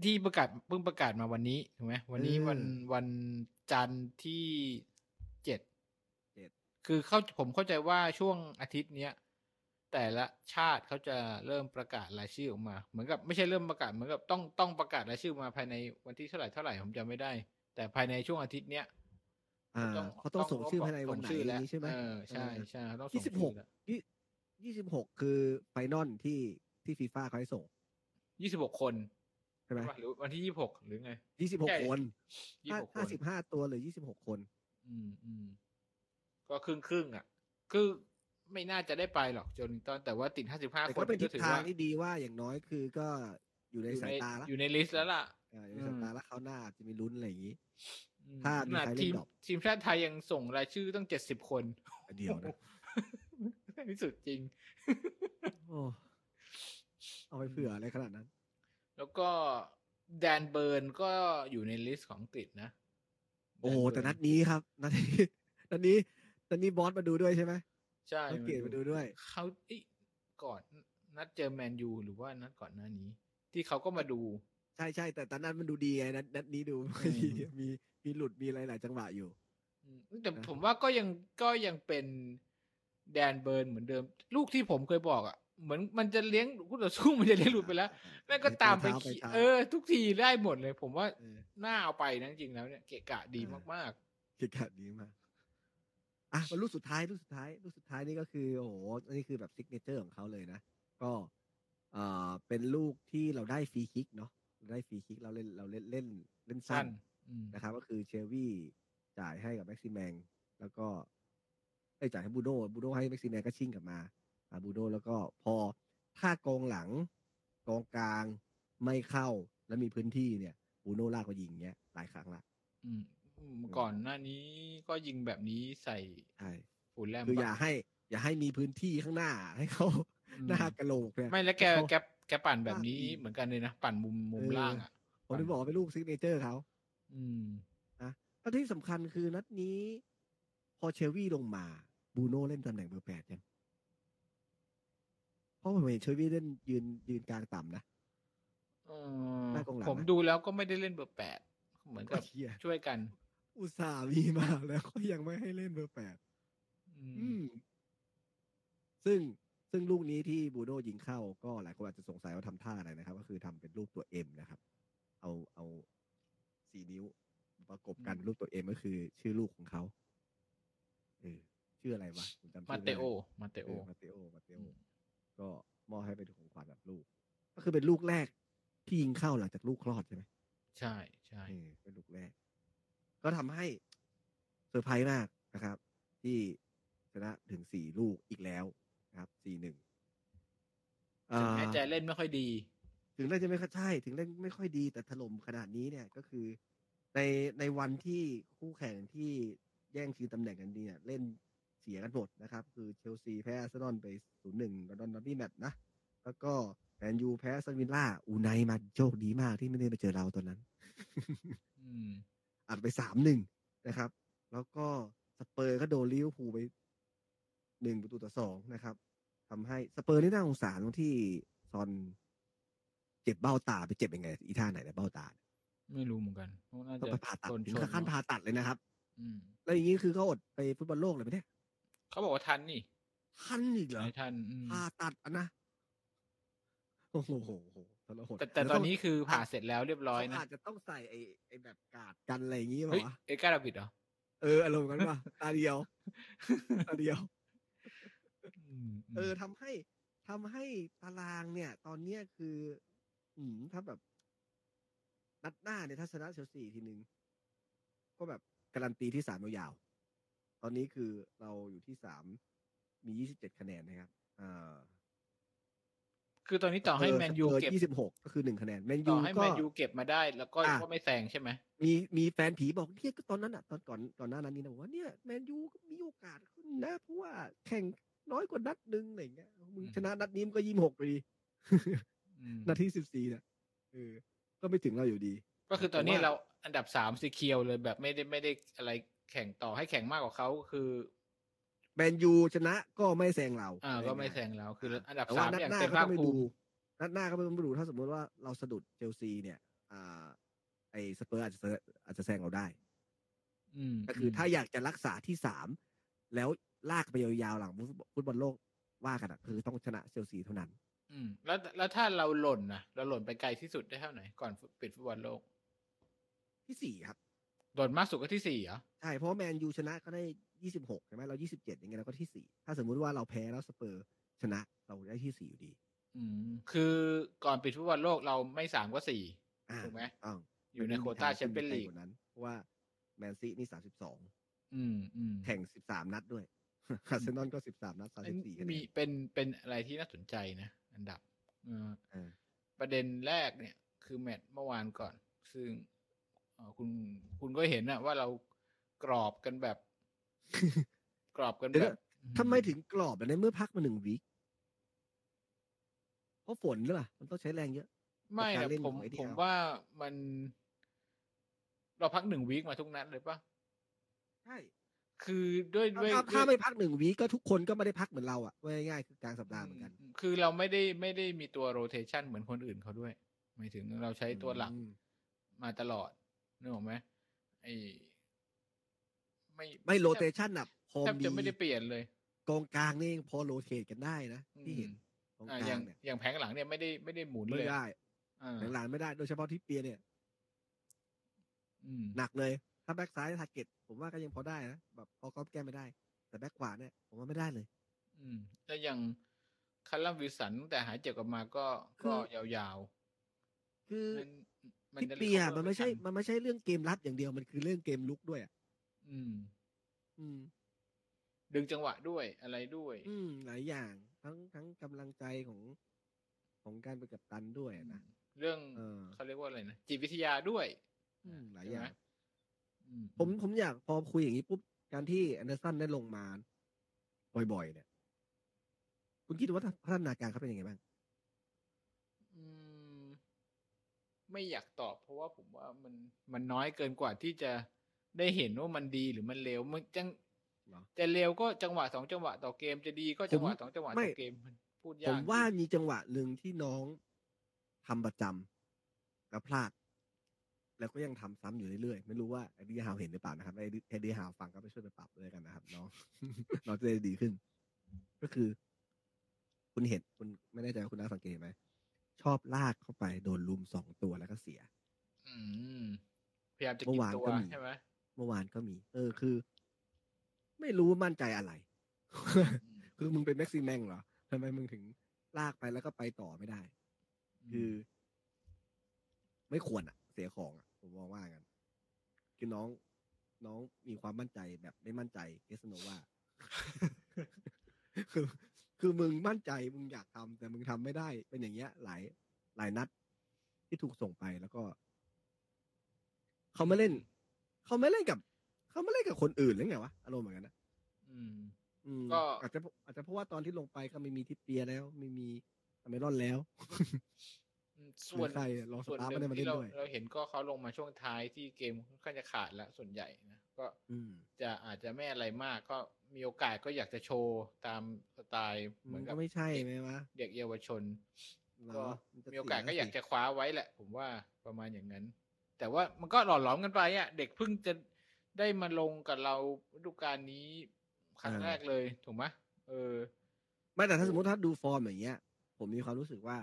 ที่เพิ่งประกาศมาวันนี้ถูกไหมวันนี้วันจันทร์ที่7คือผมเข้าใจว่าช่วงอาทิตย์เนี้ยแต่ละชาติเขาจะเริ่มประกาศรายชื่อออกมาเหมือนกับไม่ใช่เริ่มประกาศเหมือนกับต้องประกาศรายชื่อมาภายในวันที่เท่าไหร่ผมจำไม่ได้แต่ภายในช่วงอาทิตย์เนี้ยเขาต้องส่งชื่อภายในวันไหนนี้ใช่ไหมใช่ใช่ต้องส่ง26คือไฟนอลที่ฟีฟ่าเขาให้ส่ง26คนใช่ไหมหรือวันที่26หรือไง26คน55ตัวหรือ26คนก็ครึ่งอ่ะคือไม่น่าจะได้ไปหรอกโจลิงตันแต่ว่าติด55คนก็เป็นทิศทางที่ดีว่าอย่างน้อยคือก็อยู่ในสายตาแล้วอยู่ในลิสต์แล้วล่ะอยู่ในสายตาแล้วเขาหน้าจะมีลุ้นอะไรอย่างนี้ถ้าทีมชาติไทยยังส่งรายชื่อตั้ง70คนเดียวนะนี่สุดจริงเอาไปเผื่ออะไรขนาดนั้นแล้วก็แดนเบิร์นก็อยู่ในลิสต์ของอังกฤษนะโอ้แต่นัดนี้ครับนัดนี้บอสมาดูด้วยใช่ไหมใช่อังกฤษมาดูด้วยเขาก่อนนัดเจอแมนยูหรือว่านัดก่อนหน้านี้ที่เขาก็มาดูใช่ๆแต่ตอนนั้นมันดูดีไงนัดนี้ดูมีหลุดมีหลายๆจังหวะอยู่แต่ผมว่าก็ยังเป็นแดนเบิร์นเหมือนเดิมลูกที่ผมเคยบอกอ่ะเหมือนมันจะเลี้ยงคู่ต่อสู้มันจะเลี้ยงหลุดไปแล้วแม่งก็ตามไปทุกทีได้หมดเลยผมว่าน่าเอาไปนะจริงๆแล้วเนี่ยเกะกะดีมากๆเกะกะดีมากอ่ะลูกสุดท้ายนี่ก็คือโอ้โหนี่คือแบบซิกเนเจอร์ของเขาเลยนะก็เป็นลูกที่เราได้ฟรีคิกเนาะได้ฟรีคิกเราเล่นสั้นนะครับก็คือเชวี่จ่ายให้กับแม็กซิแมงแล้วก็จ่ายให้บูโดให้แม็กซิแมงก็ชิ่งกลับมาบูโดแล้วก็พอถ้ากองหลังกองกลางไม่เข้าแล้วมีพื้นที่เนี่ยบูโดลากไปยิงเงี้ยหลายครั้งละก่อนหน้านี้ก็ยิงแบบนี้ใส่ฝุ่นแลมคืออย่าให้มีพื้นที่ข้างหน้าให้เขาหน้ากระโหลกเลยไม่แล้วแกปั่นแบบนี้เหมือนกันเลยนะปั่นมุมล่างอ่ะ ผมถึงบอกว่าเป็นลูกซิกเนเจอร์เขานะแล้วที่สำคัญคือนัดนี้พอเชวี่ลงมาบูโน่เล่นตำแหน่งเบอร์8ยังเพราะผมเห็นเชวี่เล่นยืนกลางต่ำนะผมดูแล้วก็ไม่ได้เล่นเบอร์8เหมือนกับช่วยกันอุตส่าห์มีมาแล้วก็ยังไม่ให้เล่นเบอร์8ซึ่งลูกนี้ที่บูโน่ยิงเข้าก็หลายคนอาจจะสงสัยว่าทำท่าอะไรนะครับก็คือทำเป็นรูปตัว M นะครับเอา4นิ้วประกบกันรูปตัว M ก็คือชื่อลูกของเขาชื่ออะไรวะผมจำชื่อไม่ได้มาเตโอก็มอบให้เป็นของขวัญกับลูกก็คือเป็นลูกแรกที่ยิงเข้าหลังจากลูกคลอดใช่ไหมใช่เป็นลูกแรกก็ทำให้เซอร์ไพรส์มากนะครับที่ชนะถึง4ลูกอีกแล้วนะครับ 4-1 ถึงแม้จะเล่นไม่ค่อยดีถึงเล่นไม่ค่อยดีแต่ถล่มขนาดนี้เนี่ยก็คือในวันที่คู่แข่งที่แย่งชิงตำแหน่งกันดีเนี่ยเล่นเสียกันหมดนะครับคือเชลซีแพ้อาร์เซนอลไป 0-1 กับดอนนัทตี้แมตช์นะแล้วก็แมนยูแพ้ซันวิลล่าอูไนมาโชคดีมากที่ไม่ได้มาเจอเราตอนนั้นอัดไป 3-1 นะครับแล้วก็สเปอร์ก็โดนลิเวอร์พูลไป1-2นะครับทำให้สเปอร์นี่น่าสงสารตรงที่ซอนเจ็บเบ้าตาไปเจ็บยังไงอีท่าไหนนะเบ้าตาไม่รู้เหมือนกันต้องไปผ่าตัดถึงขั้นผ่าตัดเลยนะครับแล้วอย่างนี้คือเขาอดไปฟุตบอลโลกเลยไหมเนี่ยเขาบอกว่าทันอีกเหรอผ่าตัดอ่ะนะโอ้โหแต่ตอนนี้คือผ่าเสร็จแล้วเรียบร้อยนะผ่าจะต้องใส่ไอ้แบบกาดกันอะไรอย่างงี้ป่ะวะไอ้กาดบิดเหรออารมณ์กันป่ะตาเดียวทำให้ตารางเนี่ยตอนนี้คือถ้าแบบนัดหน้าเนี่ยถ้าชนะเชลซีทีนึงก็แบบการันตีที่3ยาวๆตอนนี้คือเราอยู่ที่3มี27คะแนนนะครับคือตอนนี้ต่อให้แมนยูเก็บ26ก็คือ1คะแนนแมนยูเก็บมาได้แล้วก็ไม่แซงใช่ไหมมีแฟนผีบอกเนี่ยก็ตอนนั้นอ่ะตอนก่อนหน้านั้นนี่นะบอกว่าเนี่ยแมนยูก็มีโอกาสขึ้นนะเพราะว่าแข่งน้อยกว่านัดนึงอะไรเงี้ยมึงชนะนัดนี้มันก็26ไปดีนาที14น่ะก็ไม่ถึงเราอยู่ดีก็คือตอนนี้เราอันดับ3สีเขียวเลยแบบไม่ได้อะไรแข่งต่อให้แข่งมากกว่าเขาก็คือแมนยูชนะก็ไม่แซงเราก็ไม่แซงเราคืออันดับ3อย่างเต็มภาคภูมินัดหน้าก็ไม่ต้องดูถ้าสมมติว่าเราสะดุดเชลซีเนี่ยไอ้สเปอร์อาจจะแซงเราได้ก็คือถ้าอยากจะรักษาที่3แล้วลากไปยาวๆหลังฟุตบอลโลกว่ากันคือต้องชนะเชลซีเท่านั้นแล้วถ้าเราหล่นนะเราหล่นไปไกลที่สุดได้เท่าไหร่ก่อนปิดฟุตบอลโลกที่4ครับหล่นมากสุดก็ที่4เหรอใช่เพราะแมนยูชนะก็ได้26ใช่ไหมเรา27อย่างเงี้ยเราก็ที่4ถ้าสมมุติว่าเราแพ้แล้วสเปอร์ชนะเราได้ที่4อยู่ดีคือก่อนปิดฟุตบอลโลกเราไม่3ก็4ถูกไหมอยู่ในโควต้าแชมเปี้ยนลีกนั้นเพราะว่าแมนซีนี่32แข่ง13นัดด้วยอาร์เซนอลก็13นัด34คะแนนเป็นอะไรที่น่าสนใจนะอันดับประเด็นแรกเนี่ยคือแมตช์เมื่อวานก่อนซึ่งคุณก็เห็นนะว่าเรากรอบกันแบบทำไมถึงกรอบในเมื่อพักมา1วีคเพราะฝนหรือเปล่ามันต้องใช้แรงเยอะไม่นะผมว่ามันเราพัก1วีคมาทุกนัดเลยป่ะใช่คือด้วยถ้าไม่พัก1วีคก็ทุกคนก็ไม่ได้พักเหมือนเราอ่ะง่ายๆคือกลางสัปดาห์เหมือนกันคือเราไม่ได้มีตัวโรเทชันเหมือนคนอื่นเขาด้วยหมายถึงเราใช้ตัวหลักมาตลอดนึกออกไหมไอ้ไม่โรเทชั่นอ่ะพอมีจะไม่ได้เปลี่ยนเลยกองกลางนี่พอโรเทชกันได้นะที่เห็นกองกลางเนี่ยอย่างแผงหลังเนี่ยไม่ได้หมุนเลยไม่ได้แผงหลังไม่ได้โดยเฉพาะที่เปียเนี่ยหนักเลยถ้าแบ็คซ้ายทาร์เก็ตผมว่าก็ยังพอได้นะแบบพอก้อมแก้ไม่ได้แต่แบ็คขวาเนี่ยผมว่าไม่ได้เลยแล้วอย่างคาร์ลัมวิลสันตั้งแต่หายเจ็บกลับมาก็ยาวๆคือที่เปียมันไม่ใช่เรื่องเกมรับอย่างเดียวมันคือเรื่องเกมลุกด้วยดึงจังหวะด้วยอะไรด้วยหลายอย่างทั้งกำลังใจของการเป็นกัปตันด้วยนะเรื่องเขาเรียกว่าอะไรนะจิตวิทยาด้วยหลายอย่างผมอยากพอคุยอย่างนี้ปุ๊บการที่แอนเดอร์สันได้ลงมาบ่อยๆเนี่ยคุณคิดว่าพัฒนาการเขาเป็นยังไงบ้าง ไม่อยากตอบเพราะว่าผมว่ามันน้อยเกินกว่าที่จะได้เห็นว่ามันดีหรือมันเลวมันจะเลวก็จังหวะ2จังหวะต่อเกมจะดีก็จังหวะ2จังหวะต่อเกมมันพูดยากผมว่ามีจังหวะนึงที่น้องทำประจำแล้วพลาดแล้วก็ยังทำซ้ำอยู่เรื่อยๆไม่รู้ว่าไอ้ดีฮาวเห็นหรือเปล่านะครับไอ้ดีฮาวฟังก็ไปช่วยไปปรับด้วยกันนะครับน้องจะได้ดีขึ้นก็คือคุณเห็นคุณไม่แน่ใจว่าคุณน่าสังเกตไหมชอบลากเข้าไปโดนลุม2ตัวแล้วก็เสียพยายามจะกินตัวใช่ไหมเมื่อวานก็มีคือไม่รู้มั่นใจอะไรคือมึงเป็นแม็กซิแมงเหรอทำไมมึงถึงลากไปแล้วก็ไปต่อไม่ได้คือไม่ควรอ่ะเสียของอ่ะผมมองว่ากันคือน้องมีความมั่นใจแบบไม่มั่นใจเอสโนวาคือมึงมั่นใจมึงอยากทำแต่มึงทำไม่ได้เป็นอย่างเงี้ยหลายนัดที่ถูกส่งไปแล้วก็เขาไม่เล่นกับคนอื่นหรือไงวะอารมณ์เหมือนกันนะก็อาจจะเพราะว่าตอนที่ลงไปก็ไม่มีทิปเปียแล้วไม่มีอเมรอนแล้วส่วนหนึ่งที่เราเห็นก็เขาลงมาช่วงท้ายที่เกมค่อนข้างจะขาดแล้วส่วนใหญ่นะก็จะอาจจะไม่อะไรมากก็มีโอกาสก็อยากจะโชว์ตามสไตล์เหมือนกับไม่ใช่ไหมวะเด็กเยาวชนก็มีโอกาสก็อยากจะคว้าไว้แหละผมว่าประมาณอย่างนั้นแต่ว่ามันก็หล่อหลอมกันไปอ่ะเด็กเพิ่งจะได้มาลงกับเราฤดูกาลนี้ครั้งแรกเลยถูกไหมไม่แต่ถ้าสมมติถ้าดูฟอร์มอย่างเงี้ยผมมีความรู้สึกว่า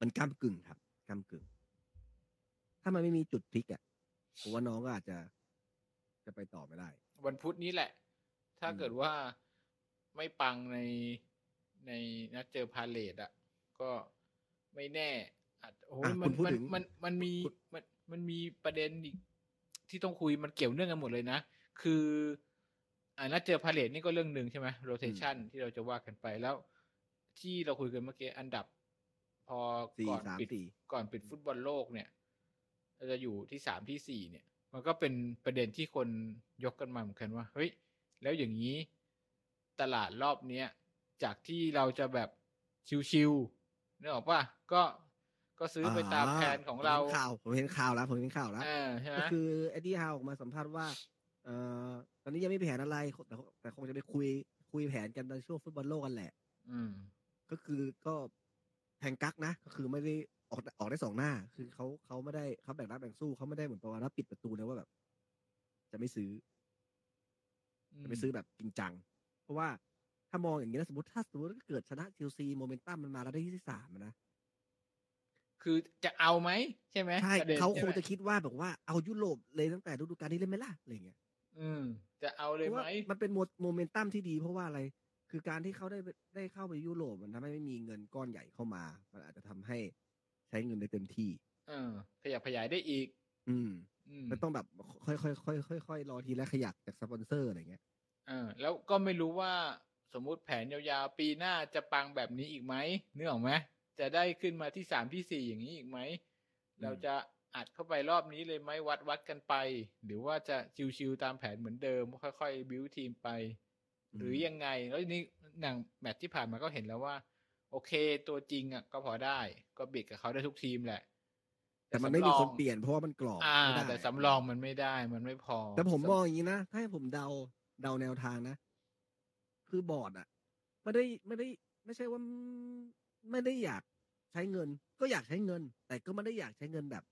มันก้ำกึ่งครับก้ำกึ่งถ้ามันไม่มีจุดพลิกอ่ะผมว่าน้องก็อาจจะไปต่อไม่ได้วันพุธนี้แหละถ้าเกิดว่าไม่ปังในนัดเจอพาเลทอ่ะก็ไม่แน่โอ้ยมันมีประเด็นอีกที่ต้องคุยมันเกี่ยวเนื่องกันหมดเลยนะคือนัดเจอพาเลทนี่ก็เรื่องนึงใช่ไหมโรเทชันที่เราจะว่ากันไปแล้วที่เราคุยกันเมื่อกี้อันดับพอก่อนปิดฟุตบอลโลกเนี่ยเราจะอยู่ที่3ที่4เนี่ยมันก็เป็นประเด็นที่คนยกกันมาเหมือนกันว่าเฮ้ยแล้วอย่างนี้ตลาดรอบเนี้ยจากที่เราจะแบบชิวๆนึกออกป่ะก็ซื้อไปตามแผนของเราผมเห็นข่าวแล้วใช่ไหมก็คือเอ็ดดี้ฮาวออกมาสัมภาษณ์ว่าตอนนี้ยังไม่มีแผนอะไรแต่คงจะไปคุยแผนกันในช่วงฟุตบอลโลกกันแหละก็คือก็แพงกักนะก็คือไม่ได้ออกได้สองหน้าคือเขาไม่ได้เขาแบ่งรับแบ่งสู้เขาไม่ได้เหมือนประมาณว่าปิดประตูเลยว่าแบบจะไม่ซื้อแบบจริงจังเพราะว่าถ้ามองอย่างนี้นะสมมติถ้าเกิดชนะเชลซีโมเมนตัมมันมาแล้วได้ที่3นะคือจะเอาไหมใช่ไหมใช่เขาคงจะคิดว่าแบบว่าเอายุโรปเลยตั้งแต่ฤดูกาลนี้เลยไหมล่ะอะไรเงี้ยจะเอาเลยไหมมันเป็นโมเมนตัมที่ดีเพราะว่าอะไรคือการที่เขาได้เข้าไปยุโรปมันทำให้ไม่มีเงินก้อนใหญ่เข้ามามันอาจจะทำให้ใช้เงินได้เต็มที่ขยับขยายได้อีกมันต้องแบบค่อยๆค่อยๆรอทีละขยับจากสปอนเซอร์อะไรเงี้ยแล้วก็ไม่รู้ว่าสมมุติแผนยาวๆปีหน้าจะปังแบบนี้อีกไหมนึกออกไหมจะได้ขึ้นมาที่3ที่4อย่างนี้อีกไหมเราจะอัดเข้าไปรอบนี้เลยไหมวัดกันไปหรือว่าจะชิวๆตามแผนเหมือนเดิมค่อยๆบิวทีมไปหรือยังไงแล้วนี่หนังแมตช์ที่ผ่านมาก็เห็นแล้วว่าโอเคตัวจริงอ่ะก็พอได้ก็บิดกับเขาได้ทุกทีมแหละแต่มันไม่มีคนเปลี่ยนเพราะว่ามันกรอบแต่สำรองมันไม่ได้มันไม่พอแต่ผมมองอย่างนี้นะถ้าให้ผมเดาแนวทางนะคือบอร์ดอ่ะไม่ได้ไม่ใช่ว่าไม่ได้อยากใช้เงินก็อยากใช้เงินแต่ก็ไม่ได้อยากใช้เงินแบบ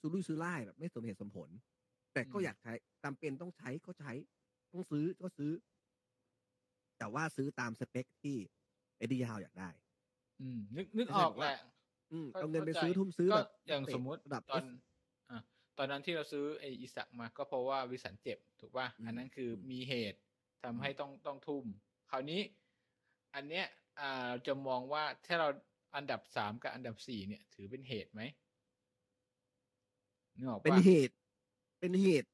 สุรุ่ยสุร่ายแบบไม่สมเหตุสมผลแต่ก็อยากใช้จำเป็นต้องใช้ก็ใช้ต้องซื้อก็ซื้อแต่ว่าซื้อตามสเปคที่เอ็ดดี้ฮาวอยากได้นึกออกแหละเอาเงินไปซื้อทุ่มซื้อแบบอย่างสมมติตอนนั้นที่เราซื้อไอ้อิสักมาก็เพราะว่าวิสันเจ็บถูกป่ะอันนั้นคือมีเหตุทำให้ต้องทุ่มคราวนี้อันเนี้ยจะมองว่าถ้าเราอันดับ3กับอันดับ4เนี่ยถือเป็นเหตุไหมนึกออกป่ะเป็นเหตุ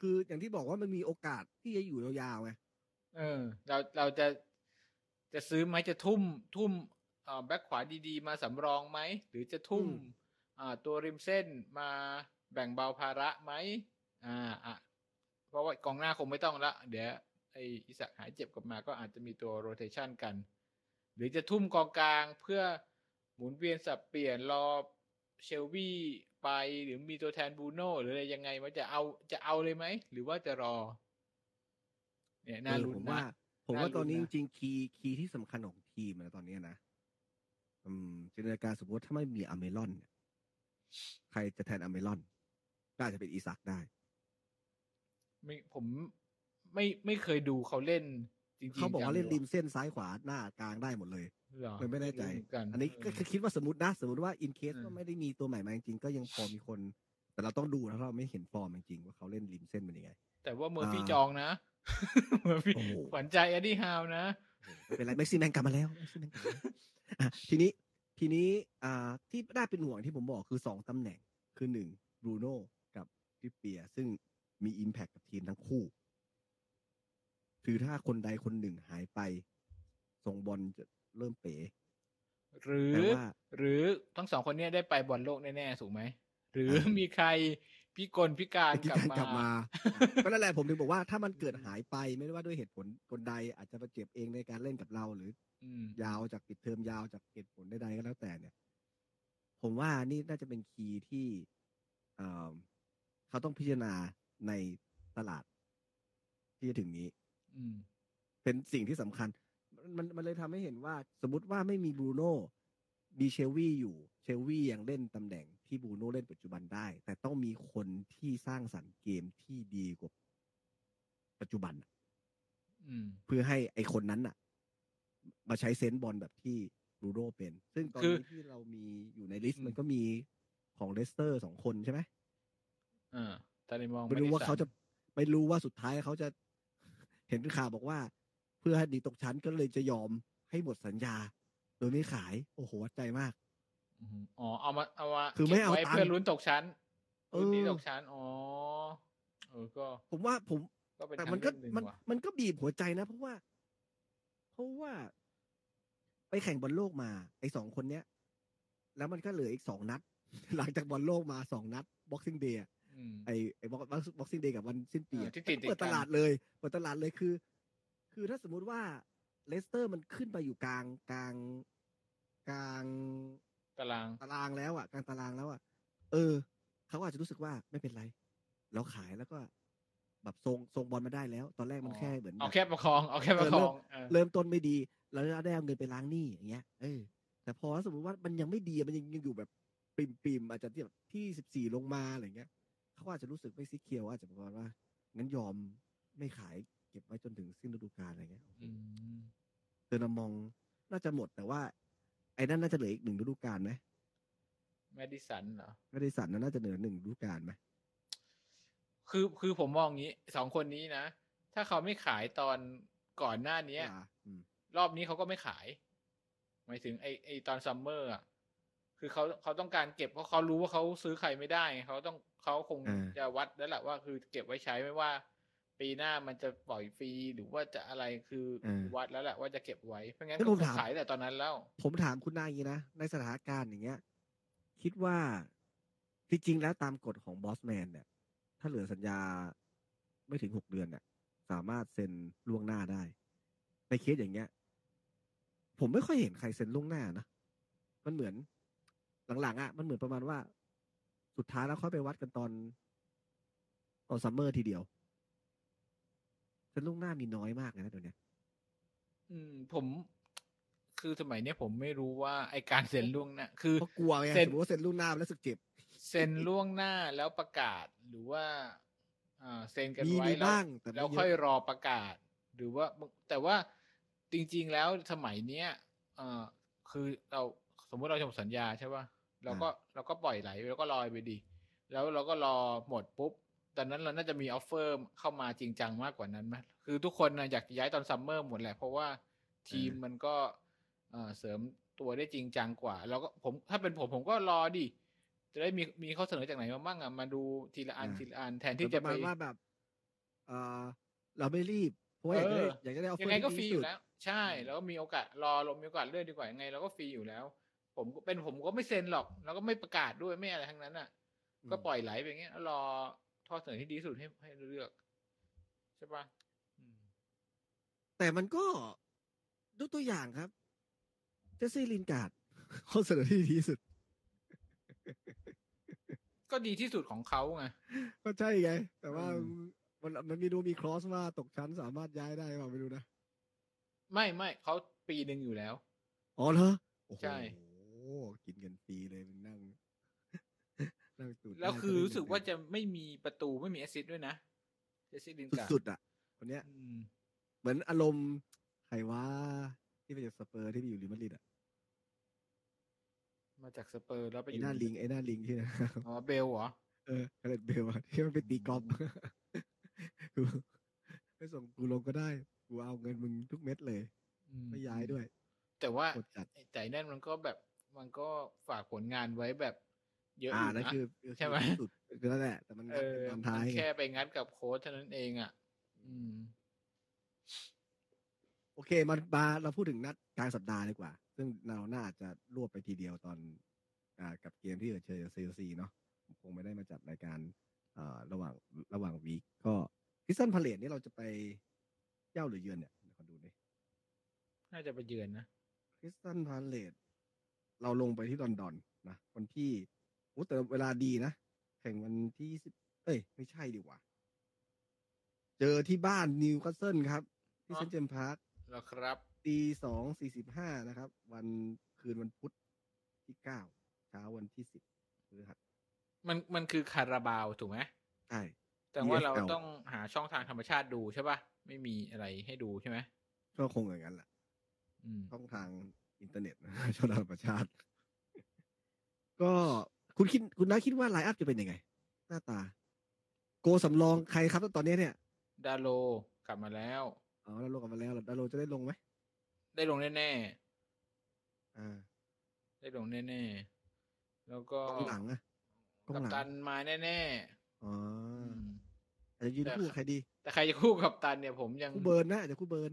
คืออย่างที่บอกว่ามันมีโอกาสที่จะอยู่ยาวๆไงเราจะซื้อไหมจะทุ่มแบ็คขวาดีๆมาสำรองไหมหรือจะทุ่มตัวริมเส้นมาแบ่งเบาภาระไหมเพราะว่ากองหน้าคงไม่ต้องละเดี๋ยวไอ้อิสักหายเจ็บกลับมาก็อาจจะมีตัวโรเทชันกันหรือจะทุ่มกองกลางเพื่อ หมุนเวียนสับเปลี่ยนรอเชลบี้ไปหรือมีตัวแทนบูโน่หรืออะไรยังไงว่าจะเอาเลยไหมหรือว่าจะรอเนี่ยน่าลุ้นนะผมว่าตอนนี้จริงๆคีย์ที่สำคัญของทีมนะตอนนี้นะจินตนาการสมมติถ้าไม่มีอเมรอนเนี่ยใครจะแทนอเมรอนก็อาจจะเป็นอีซัคได้ผมไม่เคยดูเขาเล่นจริงๆเขาบอกว่าเล่นริมเส้นซ้ายขวาหน้ากลางได้หมดเลยไม่แน่ใจอันนี้ก็คิดว่าสมมติว่าอินเคสก็ไม่ได้มีตัวใหม่มาจริงๆก็ยังพอมีคนแต่เราต้องดูนะเราไม่เห็นฟอร์มจริงๆว่าเขาเล่นริมเส้นเป็นยังไงแต่ว่าเมอร์ฟี่จองนะเมอร์ฟี่ขวัญใจแอดดี้ฮาวนะเป็นไรแม็กซี่แมนกลับมาแล้วทีนี้ที่น่าเป็นห่วงที่ผมบอกคือ2ตำแหน่งคือ1บรูโน่กับทิปเปียซึ่งมีอิมแพคกับทีมทั้งคู่คือถ้าคนใดคนหนึ่งหายไปส่งบอลจะเริ่มเป๋หรือทั้ง2คนนี้ได้ไปบอลโลกแน่ๆถูกไหมหรือมีใครพิการกลับมาก็นั่นแหละผมถึงบอกว่าถ้ามันเกิดหายไปไม่ว่าด้วยเหตุผลคนใดอาจจะเจ็บเองในการเล่นกับเราหรือยาวจากปิดเทอมยาวจากเหตุผลใดๆก็แล้วแต่เนี่ยผมว่านี่น่าจะเป็นคีย์ที่เขาต้องพิจารณาในตลาดที่จะถึงนี้เป็นสิ่งที่สำคัญมันเลยทำให้เห็นว่าสมมติว่าไม่มีบรูโน่มีเชลวี่อยู่เชลวี่ยังเล่นตำแหน่งที่บรูโน่เล่นปัจจุบันได้แต่ต้องมีคนที่สร้างสรรค์เกมที่ดีกว่าปัจจุบันเพื่อให้ไอคนนั้นน่ะมาใช้เซนส์บอลแบบที่บรูโน่เป็นซึ่งตอนนี้ที่เรามีอยู่ในลิสต์มันก็มีของเลสเตอร์2คนใช่ไหมไม่รู้ว่าสุดท้ายเขาจะเห็นข่าวบอกว่าเพื่อให้ดีตกชั้นก็เลยจะยอมให้หมดสัญญาโดยไม่ขายโอ้โหวัดใจมากอ๋อเอามาคือไม่เอาตังค์เพื่อลุ้นตกชั้นลุ้นดีตกชั้นอ๋อก็ผมว่าแต่มันก็บีบหัวใจนะเพราะว่าไปแข่งบอลโลกมาไอ้2คนเนี้ยแล้วมันก็เหลืออีก2นัดหลังจากบอลโลกมา2นัด Boxing Day ไอ้ Boxing Day กับวันสิ้นปีเปิดตลาดเลยคือถ้าสมมุติว่าเลสเตอร์มันขึ้นไปอยู่กลางตารางแล้วอ่ะกลางตารางแล้วอ่ะเขาอาจจะรู้สึกว่าไม่เป็นไรเราขายแล้วก็แบบทรงบอลมาได้แล้วตอนแรกมันแค่เหมือนเอาแค่ประคองเริ่มต้นไม่ดีแล้วได้เอาเงินไปล้างหนี้อย่างเงี้ยแต่พอสมมติว่ามันยังไม่ดีมันยังอยู่แบบปิ่มๆอาจจะที่แบบที่14ลงมาอะไรเงี้ยเขาอาจจะรู้สึกไม่ซีเคียวอาจจะประมาณว่างั้นยอมไม่ขายเก็บไว้จนถึงสิ้นฤดูกาลอะไรเงี้ยเธอมองน่าจะหมดแต่ว่าไอ้นั่นน่าจะเหลืออีก1ฤดูกาลมั้ยแมดิสันน่าจะเหลือ1ฤดูกาลมั้ยคือผมมองอย่างงี้2คนนี้นะถ้าเขาไม่ขายตอนก่อนหน้านี้รอบนี้เขาก็ไม่ขายหมายถึงไอ้ตอนซัมเมอร์อ่ะคือเขาต้องการเก็บเพราะเขารู้ว่าเขาซื้อใครไม่ได้เขาคงจะวัดแล้วล่ะว่าคือเก็บไว้ใช้ไม่ว่าปีหน้ามันจะปล่อยฟรีหรือว่าจะอะไรคือวัดแล้วแหละว่าจะเก็บไว้เพราะงั้นก็ขายแต่ตอนนั้นแล้วผมถามคุณนายอย่างนี้นะในสถานการณ์อย่างเงี้ยคิดว่าจริงๆแล้วตามกฎของบอสแมนเนี่ยถ้าเหลือสัญญาไม่ถึง6เดือนเนี่ยสามารถเซ็นล่วงหน้าได้ในเคสอย่างเงี้ยผมไม่ค่อยเห็นใครเซ็นล่วงหน้านะมันเหมือนหลังๆอ่ะมันเหมือนประมาณว่าสุดท้ายแล้วค่อยไปวัดกันตอนซัมเมอร์ทีเดียวลูกหน้ามีน้อยมากเลยนะเดี๋ยวนี้ผมคือสมัยนี้ผมไม่รู้ว่าไอการเซ็นล่วงหน้าคือเพราะกลัวไงสมมติว่าเซ็นล่วงหน้าแล้วสึกเจ็บเซ็นล่วงหน้าแล้วประกาศหรือว่าเซ็นกันไว้แล้วค่อยรอประกาศหรือว่าแต่ว่าจริงๆแล้วสมัยนี้คือเราสมมติเราทำสัญญาใช่ป่ะเราก็ปล่อยไหลแล้วก็ลอยไปดีแล้วเราก็รอหมดปุ๊บตอนนั้นเราน่าจะมีออฟเฟอร์เข้ามาจริงจังมากกว่านั้นมั้ยคือทุกคนนะอยากย้ายตอนซัมเมอร์หมดแหละเพราะว่าทีมมันก็เสริมตัวได้จริงจังกว่าแล้วก็ผมถ้าเป็นผมก็รอดิจะได้มีข้อเสนอจากไหนมาบ้างอ่ะมาดูทีละอันแทนที่จะไปว่าแบบเราไม่รีบเพราะอยากจะได้ออฟเฟอร์ยังไงก็ฟรีอยู่แล้วใช่แล้วก็มีโอกาสรอลมมีโอกาสเลื่อนดีกว่ายังไงเราก็ฟรีอยู่แล้วผมก็ไม่เซ็นหรอกแล้วก็ไม่ประกาศด้วยไม่อะไรทั้งนั้นน่ะก็ปล่อยไหลไปอย่างเงี้ยรอข้อเสนอที่ดีสุดให้เลือกใช่ป่ะแต่มันก็ดูตัวอย่างครับเจสซี่ลินการ์ด ข้อเสนอที่ดีที่สุดก็ดีที่สุดของเขาไงก็ใช่ไงแต่ว่ามันมีดูมีคลอสว่าตกชั้นสามารถย้ายได้เปล่าไม่รู้นะไม่เขาปีนึงอยู่แล้วอ๋อเหรอใช่โอ้กินกันปีเลยมันนั่งสุดแล้วคือรู้สึกว่าจะไม่มีประตูไม่มีแอสซิสต์ด้วยนะแอสซิสต์ลินการ์ดสุดอ่ะคนเนี้ยเหมือนอารมณ์ใครว่าที่ไปจากสเปอร์ที่ไปอยู่ลิมาริดอ่ะมาจากสเปอร์แล้วไปอยู่ไอ้หน้าลิงที่นะอ๋อเบลเหรอเออคาร์เลตเบลที่มันไปตีกอล์ฟไม่ส่งกูลงก็ได้กูเอาเงินมึงทุกเม็ดเลยไม่ย้ายด้วยแต่ว่าใจแน่นมันก็แบบมันก็ฝากผลงานไว้แบบเยอะนะคือใช่ไหมคือนั่นแหละแต่มันตอนท้ายแค่ไปงัดกับโค้ชเท่านั้นเองอ่ะโอเคมาเราพูดถึงนัดกลางสัปดาห์ดีกว่าซึ่งเราน่าจะรวบไปทีเดียวตอนกับเกมที่เจอเชลซีเนาะคงไม่ได้มาจัดรายการระหว่างวีคก็คริสตัลพาเลซนี่เราจะไปเย้าหรือเยือนเนี่ยขอดูดิน่าจะไปเยือนนะคริสตัลพาเลซเราลงไปที่ลอนดอนนะวันที่โอ้แต่เวลาดีนะแข่งวันที่10ไม่ใช่ดีกว่าเจอที่บ้านนิวคาสเซิลครับที่เซนต์เจมส์พาร์คแล้วครับ 02:45 นะครับวันคืนวันพุธที่9เช้าวันที่10พฤหัสมันคือคาราบาวถูกไหมใช่แต่ว่าเราต้องหาช่องทางธรรมชาติดูใช่ป่ะไม่มีอะไรให้ดูใช่ไหมก็คงอย่างนั้นแหละช่องทางอินเทอร์เน็ตนะช่องทางธรรมชาติก็คุณน้าคิดว่าไลน์อัพจะเป็นยังไงหน้าตาโกสำรองใครครับตอนนี้เนี่ยดาโลกลับมาแล้วอ๋อดาโลกลับมาแล้วดาโลจะได้ลงไหมได้ลงแน่ๆได้ลงแน่ๆแล้วก็กองหลังอะกัปตันมาแน่ๆอ๋ออาจจะยืนคู่ใครดีแต่ใครจะคู่กับกัปตันเนี่ยผมยังคู่เบิร์นนะอาจจะคู่เบิร์น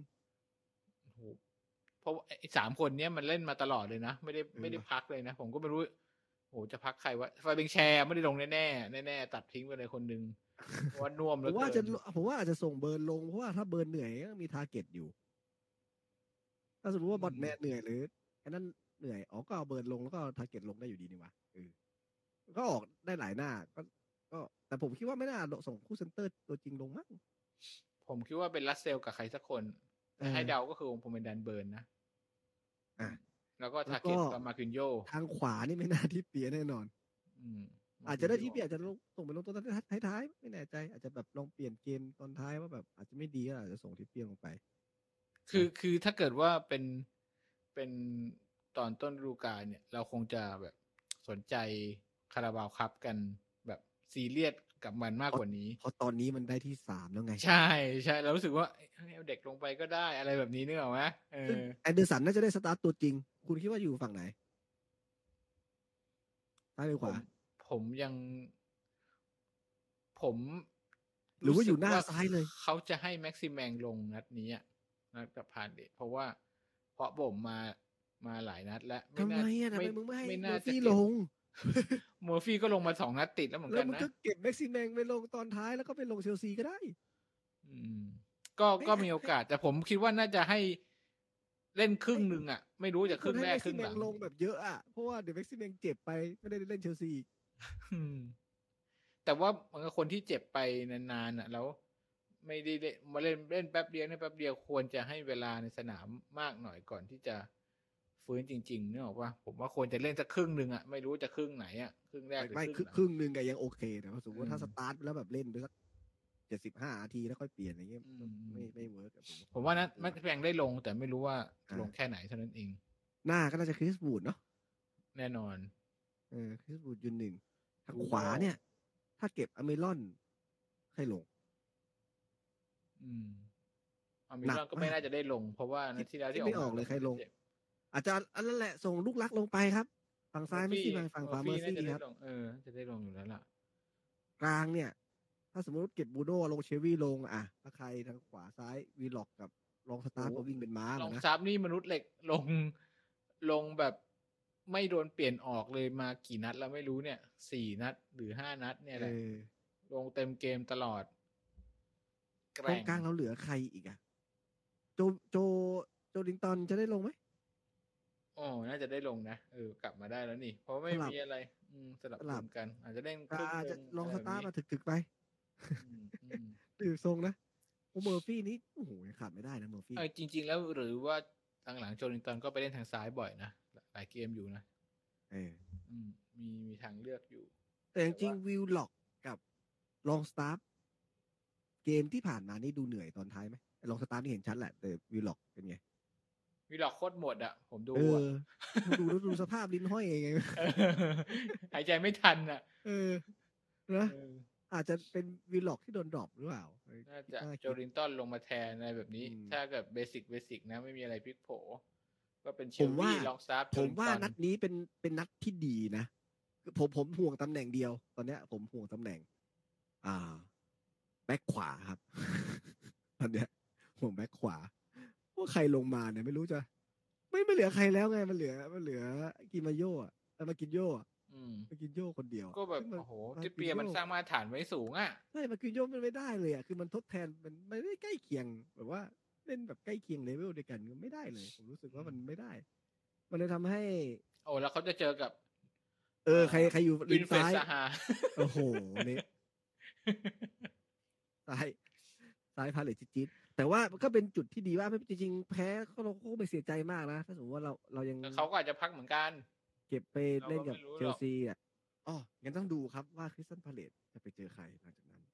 โอ้โหเพราะไอ้3คนเนี้ยมันเล่นมาตลอดเลยนะไม่ได้พักเลยนะผมก็ไม่รู้โอ้จะพักใครวะไฟเบงแชร์ไม่ได้ลงแน่ตัดทิ้งไปเลยคนนึงว่าน่วมแล้วผมว่าอาจจะส่งเบิร์นลงเพราะว่าถ้าเบิร์นเหนื่อยก็มีทาร์เก็ตอยู่ถ้าสมมติว่าบอทแมนเหนื่อยหรือไอ้นั่นเหนื่อยอ๋อก็เอาเบิร์นลงแล้วก็ทาร์เก็ตลงได้อยู่ดีนี่วะก็ออกได้หลายหน้าก็แต่ผมคิดว่าไม่น่าส่งคู่เซนเตอร์ตัวจริงลงมั้งผมคิดว่าเป็นลัสเซลกับใครสักคนแต่ให้เดาก็คือผมเป็นแดนเบิร์นนะแล้วก็ทาร์เก็ตกับมาคินโยทางขวานี่ไม่น่าที่เปียแน่นอนอาจจะได้ที่เปลี่ยนอาจจะส่งไปลงตัวท้ายๆไม่แน่ใจอาจจะแบบลองเปลี่ยนเกมตอนท้ายว่าแบบอาจจะไม่ดีอาจจะส่งที่เปลี่ยนลงไปคือถ้าเกิดว่าเป็นตอนต้นฤดูกาลเนี่ยเราคงจะแบบสนใจคาราบาวคัพกันแบบซีเรียสกับมันมากกว่านี้เพราะตอนนี้มันได้ที่3แล้วไงใช่เรารู้สึกว่าเอาเด็กลงไปก็ได้อะไรแบบนี้นึกออกไหมแอนเดอร์สันน่าจะได้สตาร์ทตัวจริงคุณคิดว่าอยู่ฝั่งไหนซ้ายหรือขวาผมหรือว่าอยู่หน้าซ้ายเลยเขาจะให้แม็กซิแมงลงนัดนี้นัดกับพาเลทเพราะว่าเพราะบ่มมาหลายนัดแล้วไม่น่าจะลงโมฟี่ก็ลงมา2นัดติดแล้วเหมือนกันนะแล้วมันก็เก็บแม็กซิแมงไปลงตอนท้ายแล้วก็ไปลงเชลซีก็ได้ก็มีโอกาสแต่ผมคิดว่าน่าจะให้เล่นครึ่งนึงอ่ะไม่รู้จะครึ่งแรกครึ่งหลังลงแบบเยอะอ่ะเพราะว่าเดี๋ยวแม็กซิแมงเจ็บไปไม่ได้เล่นเชลซีอีกแต่ว่าคนที่เจ็บไปนานๆน่ะแล้วไม่ได้มาเล่นแป๊บเดียวเนี่ยแป๊บเดียวควรจะให้เวลาในสนามมากหน่อยก่อนที่จะฟื้นจริงๆเนี่ยบอกว่าผมว่าควรจะเล่นสักครึ่งนึงอ่ะไม่รู้จะครึ่งไหนอ่ะครึ่งแรกหรือครึ่งนึงก็ยังโอเคแต่สมมติว่าถ้าสตาร์ทแล้วแบบเล่นไปสัก75นาทีแล้วค่อยเปลี่ยนอะไรเงี้ยไม่เวิร์คผมว่านั้นมันแพงได้ลงแต่ไม่รู้ว่าลงแค่ไหนเท่านั้นเองหน้าก็น่าจะคริสบูดเนาะแน่นอนคริสบูดยืนหนึ่งทางขวาเนี่ยถ้าเก็บอเมรอนให้ลงอเมรอนก็ไม่น่าจะได้ลงเพราะว่านัดที่แล้วที่ออกเลยใครลงอาจารย์อันนั้นแหละส่งลูกรักลงไปครับฝั่งซ้ายไม่ซี่ฝั่งขวาเมอร์ซี่ครับจะได้ลงอยู่แล้วล่ะกลางเนี่ยถ้าสมมติเก็บบูโดลงเชวี่ลงอ่ะถ้าใครทางขวาซ้ายวีล็อกกับลองสตาร์ก็วิ่งเป็นม้าลองซับนี่มนุษย์เหล็กลงแบบไม่โดนเปลี่ยนออกเลยมากี่นัดแล้วไม่รู้เนี่ย4นัดหรือ5นัดเนี่ยแหละลงเต็มเกมตลอดตรงกลางเราเหลือใครอีกอ่ะโจดิงตันจะได้ลงไหม อ๋อน่าจะได้ลงนะกลับมาได้แล้วนี่เพราะไม่มีอะไรสลับสลับกันอาจจะเล่นอาจจะลองสตาร์มาถึกๆไปดูทรงนะเมอร์ฟี่นี้โอ้โหขาดไม่ได้นะเมอร์ฟี่จริงๆแล้วหรือว่าทางหลังโจลินตันก็ไปเล่นทางซ้ายบ่อยนะหลายเกมอยู่นะมีทางเลือกอยู่แต่จริงวิลล็อกกับลองสตาร์เกมที่ผ่านมานี่ดูเหนื่อยตอนท้ายไหมลองสตาร์นี่เห็นชัดแหละแต่วิลล็อกเป็นไงวิลล็อกโคตรหมดอ่ะผมดูดูสภาพลิ้นห้อยไงหายใจไม่ทันอ่ะนะอาจจะเป็นวิลล็อกที่โดนดรอปหรือเปล่าน่าจะโจลินตันลงมาแทนอะไรแบบนี้ถ้าเกิดเบสิกนะไม่มีอะไรพลิกโผก็เป็นเชลวี่ลองสตาร์ผมว่านัดนี้เป็นนัดที่ดีนะผมห่วงตำแหน่งเดียวตอนเนี้ยผมห่วงตำแหน่งแบ็คขวาครับตอนเนี้ยห่วงแบ็คขวาว่าใครลงมาเนี่ยไม่รู้จะไม่เหลือใครแล้วไงมันเหลือกิมาโย่อ่ะมากินโย่มากินโย่คนเดียวก็แบบโอ้โหที่เปียมันสร้างมาตรฐานไว้สูงอ่ะใช่มากินโย่มันไม่ได้เลยอ่ะคือมันทดแทนมันไม่ได้ใกล้เคียงแบบว่าเล่นแบบใกล้เคียงเลเวลเดียวกันก็ไม่ได้เลยผมรู้สึกว่ามันไม่ได้มันเลยทำให้แล้วเขาจะเจอกับใครอยู่ริมซ้ายโอ้โหนี่ซ้ายพาเลทจิ๊ดแต่ว่าก็เป็นจุดที่ดีว่าจริงๆแพ้เราก็ไม่เสียใจมากนะถ้าสมมติว่าเรายังเขาก็อาจจะพักเหมือนกันเก็บไปเล่นกับเชลซีอ่ะงั้นต้องดูครับว่าคริสตัลพาเลทจะไปเจอใครหลังจากนั้น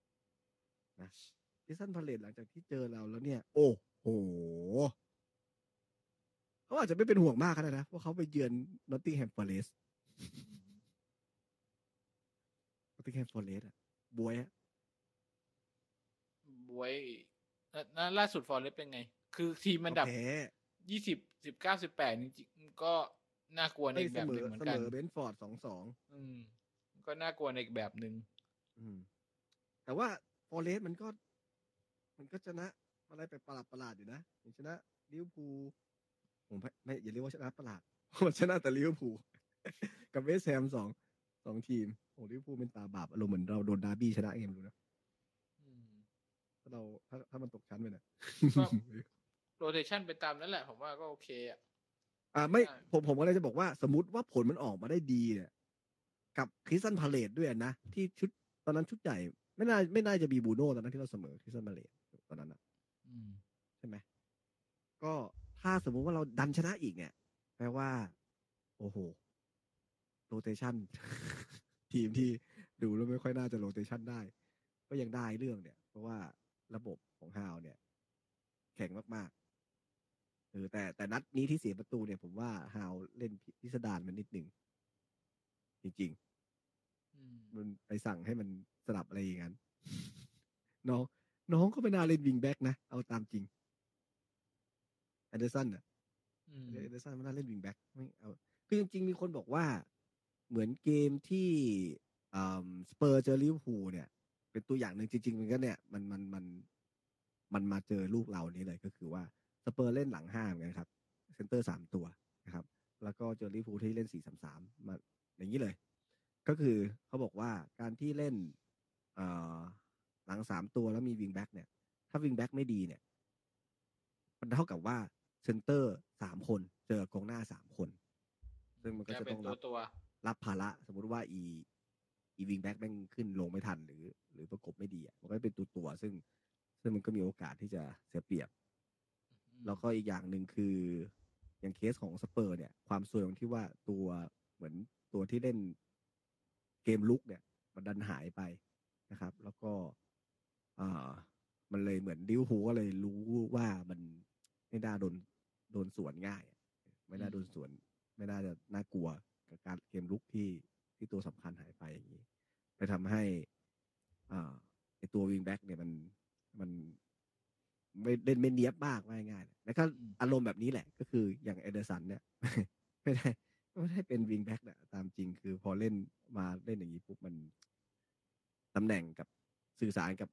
นะคริสตัลพาเลทหลังจากที่เจอเราแล้วเนี่ยโอ้โหเขาอาจจะไม่เป็นห่วงมากก็ได้นะว่าเขาไปเยือนนอตติงแฮมฟอเรสต์อ่ะบวยล่าสุดฟอร์เรสเป็นไงคือทีมอันดับ20 19 18จริงๆก็น่ากลัวในแบบนึงเหมือนกันเสมอเบนฟอร์ด 2-2 ก็น่ากลัวในอีกแบบนึงแต่ว่าฟอร์เรสมันก็ชนะอะไรไปประหลาดๆอยู่นะชนะลิเวอร์พูลผมไม่อย่าเรียกว่าชนะประหลาดมันชนะแต่ลิเวอร์พูลกับเวสต์แฮม2ทีมโอ้ลิเวอร์พูลเป็นตาบาปอารมณ์เหมือนเราโดนดาร์บี้ชนะเกมรู้นะเราถ้ามันตกชั้นไปเนี่ยก็โรเทชันไปตามนั้นแหละผมว่าก็โอเคอ่ะไม่ผมก็เลยจะบอกว่าสมมุติว่าผลมันออกมาได้ดีเนี่ยกับคริสตัลพาเลซด้วยนะที่ชุดตอนนั้นชุดใหญ่ไม่น่าจะมีบูโน่ตอนนั้นที่เราเสมอคริสตัลพาเลซตอนนั้นอ่ะใช่ไหมก็ถ้าสมมุติว่าเราดันชนะอีกเนี่ยแปลว่าโอ้โหโรเทชันทีมที่ดูแล้วไม่ค่อยน่าจะโรเทชันได้ก็ยังได้เรื่องเนี่ยเพราะว่าระบบของฮาวเนี่ยแข็งมากๆแต่นัดนี้ที่เสียประตูเนี่ยผมว่าฮาวเล่นพิสดารมันนิดนึงจริงๆมันไปสั่งให้มันสลับอะไรอย่างนั้นน้องก็ไม่น่าเล่นวิงแบ็กนะเอาตามจริงแอนเดอร์สันนะแอนเดอร์สันไม่น่าเล่นวิงแบ็กไม่เอาคือจริงๆมีคนบอกว่าเหมือนเกมที่สเปอร์เจอลิเวอร์พูลเนี่ยเป็นตัวอย่างหนึ่งจริงๆมันก็เนี่ยมันมาเจอลูกเรานี่เลยก็คือว่าสเปอร์เล่นหลังห้าเหมือนกันครับเซนเตอร์3ตัวนะครับแล้วก็เจอลิเวอร์พูลที่เล่น 4-3-3 มาอย่างนี้เลยก็คือเขาบอกว่าการที่เล่นหลัง3ตัวแล้วมีวิงแบ็กเนี่ยถ้าวิงแบ็กไม่ดีเนี่ยมันเท่ากับว่าเซนเตอร์3คนเจอกองหน้า3คนซึ่งมันก็จะต้องรับภาระสมมติว่าอีวิงแบ็กแม่งขึ้นลงไม่ทันหรือประกบไม่ดีอ่ะมันก็เป็นตัวซึ่งมันก็มีโอกาสที่จะเสียเปรียบแล้วก็อีกอย่างหนึ่งคืออย่างเคสของสเปอร์เนี่ยความซวยของที่ว่าตัวเหมือนตัวที่เล่นเกมลุกเนี่ยมันดันหายไปนะครับแล้วก็มันเลยเหมือนลิเวอร์พูลก็เลยรู้ว่ามันไม่น่าโดนสวนง่ายไม่น่าโดนสวนไม่น่าจะน่ากลัวกับการเกมลุกที่ตัวสำคัญหายไปอย่างนี้ไปทำให้ไอตัววิงแบ็กเนี่ยมันไม่เล่นไม่เนียบมากง่ายๆแล้วก็อารมณ์แบบนี้แหละก็คืออย่างเอเดอร์สันเนี่ยไม่ได้เป็นวิงแบ็กนะตามจริงคือพอเล่นมาเล่นอย่างนี้ปุ๊บมันตำแหน่งกับสื่อสารกับ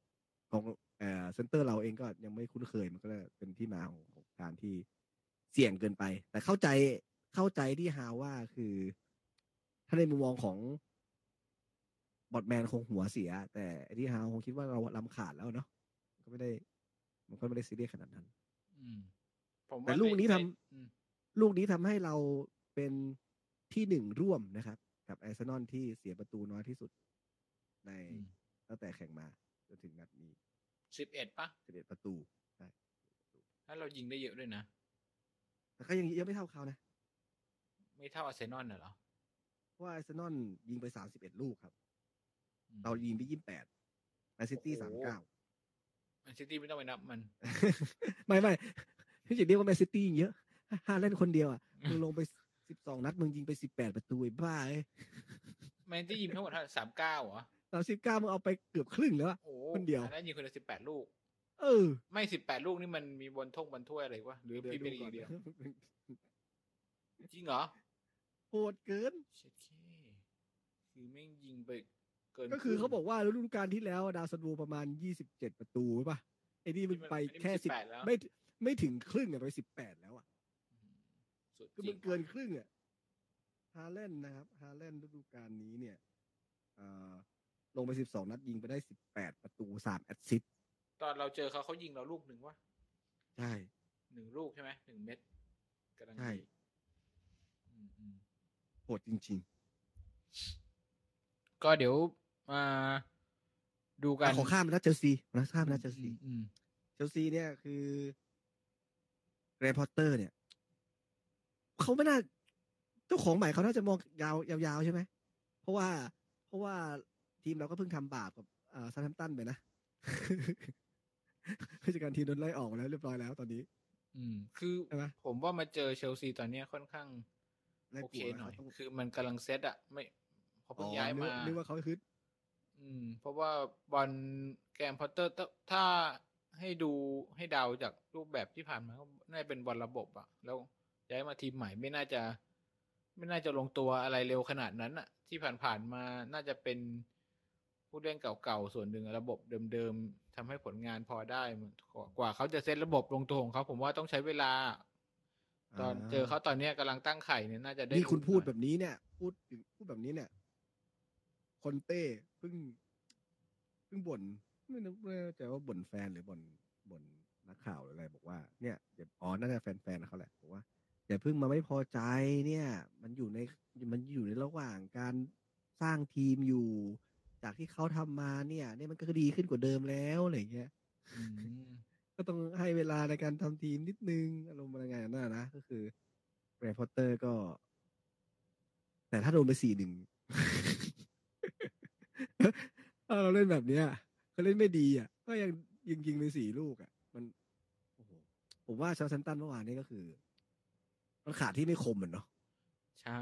ของเซนเตอร์เราเองก็ยังไม่คุ้นเคยมันก็เป็นที่มาของการที่เสี่ยงเกินไปแต่เข้าใจที่ฮาวว่าคือถ้าในมุมมองของบอทแมนคงหัวเสียแต่ที่ฮาวคงคิดว่าเราล้ำขาดแล้วเนาะมันก็ไม่ได้ซีเรียสขนาดนั้นแต่ลูกนี้ทำให้เรา เป็นที่หนึ่งร่วมนะครับกับอาร์เซนอลที่เสียประตูน้อยที่สุดในตั้งแต่แข่งมาจนถึงนัดนี้11ป่ะ11ประตูใช่ถ้าเรายิงได้เยอะด้วยนะแต่ก็ยังไม่เท่าเขานะไม่เท่าอาร์เซนอลน่ะเหรอเพราะอาร์เซนอลยิงไป31ลูกครับเรายิงไป28แมนซิตี้39แมนซิตี้ไม่ต้องไปนับมัน ไม่พี่จะเรียกว่าแมนซิตี้เยอะฮาแลนด์คนเดียวอ่ะมึงลงไป12นัดมึงยิงไป18ประตูไอ้บ้าเอ้ยแมนซิตี้ยิงทั้งหมดเท่า39เหรอ39มึงเอาไปเกือบครึ่งแล้วอ่ะคนเดียวแล้วยิงคนละ18ลูกเออไม่18ลูกนี่มันมีบนท่งบนถ้วยอะไรวะหรือพี่เป็นอย่างเดียวจริงเหรอโหดเกินเช็ดแค่คือแม่งยิงไปเกินก็คือเขาบอกว่าฤดูกาลที่แล้วดาวซันโวประมาณ27ประตูใช่ป่ะไอ้นี่มึงไปแค่10ไม่ถึงครึ่งอ่ะไป18แล้วอ่ะก็มึงเกินครึ่งอ่ะฮาแลนด์นะครับฮาแลนด์ฤดูกาลนี้เนี่ยลงไป12นัดยิงไปได้18ประตู3แอสซิสต์ตอนเราเจอเขายิงเราลูกหนึ่งวะใช่1ลูกใช่ไหม1เม็ดกำลังดีโหดจริงๆก็เดี๋ยวมาดูกันขอข้ามนะเชลซีนะข้ามนะเชลซีเชลซีเนี่ยคือเรย์พอตเตอร์เนี่ยเขาไม่น่าเจ้าของใหม่เขาน่าจะมองยาวๆใช่ไหมเพราะว่าทีมเราก็เพิ่งทำบาปกับซาแธมป์ตันไปนะผู้จัดการทีมโดนไล่ออกแล้วเรียบร้อยแล้วตอนนี้คือผมว่ามาเจอเชลซีตอนนี้ค่อนข้างโอเคหน่อยคือมันกำลังเซตอ่ะไม่พอเพิ่งย้ายมานึกว่าเขาฮึดเพราะว่าบอลแกมพอตเตอร์ถ้าให้ดูให้เดาจากรูปแบบที่ผ่านมาน่าจะเป็นบอลระบบอ่ะแล้วย้ายมาทีมใหม่ไม่น่าจะลงตัวอะไรเร็วขนาดนั้นอ่ะที่ผ่านๆมาน่าจะเป็นผู้เล่นเก่าๆส่วนหนึ่งระบบเดิมๆทำให้ผลงานพอได้กว่าเขาจะเซตระบบลงตัวของเขาผมว่าต้องใช้เวลาตอนเจอเขาตอนนี้กำลังตั้งไข่เนี่ยน่าจะได้นี่คุณพูดแบบนี้เนี่ยพูดแบบนี้เนี่ยคอนเต้เพิ่งบ่นไม่รู้จะว่าบ่นแฟนหรือบ่นนักข่าวหรืออะไรบอกว่าเนี่ยอ๋อน่าจะแฟนเขาแหละบอกว่าอย่าเพิ่งมาไม่พอใจเนี่ยมันอยู่ในระหว่างการสร้างทีมอยู่จากที่เขาทำมาเนี่ยมันก็ดีขึ้นกว่าเดิมแล้วอะไรเงี้ยก็ต้องให้เวลาในการทำทีมนิดนึงอารมณ์ยังไงนั่นนะก็คือแบร์พอตเตอร์ก็แต่ถ้าโดนไป 4-1 เราเล่นแบบเนี้ยเขาเล่นไม่ดีอ่ะก็ยังยิงไป4ลูกอ่ะมันโอ้โหผมว่าชาวแซมตันเมื่อวานนี้ก็คือมันขาดที่ไม่คมเหมือนเนาะใช่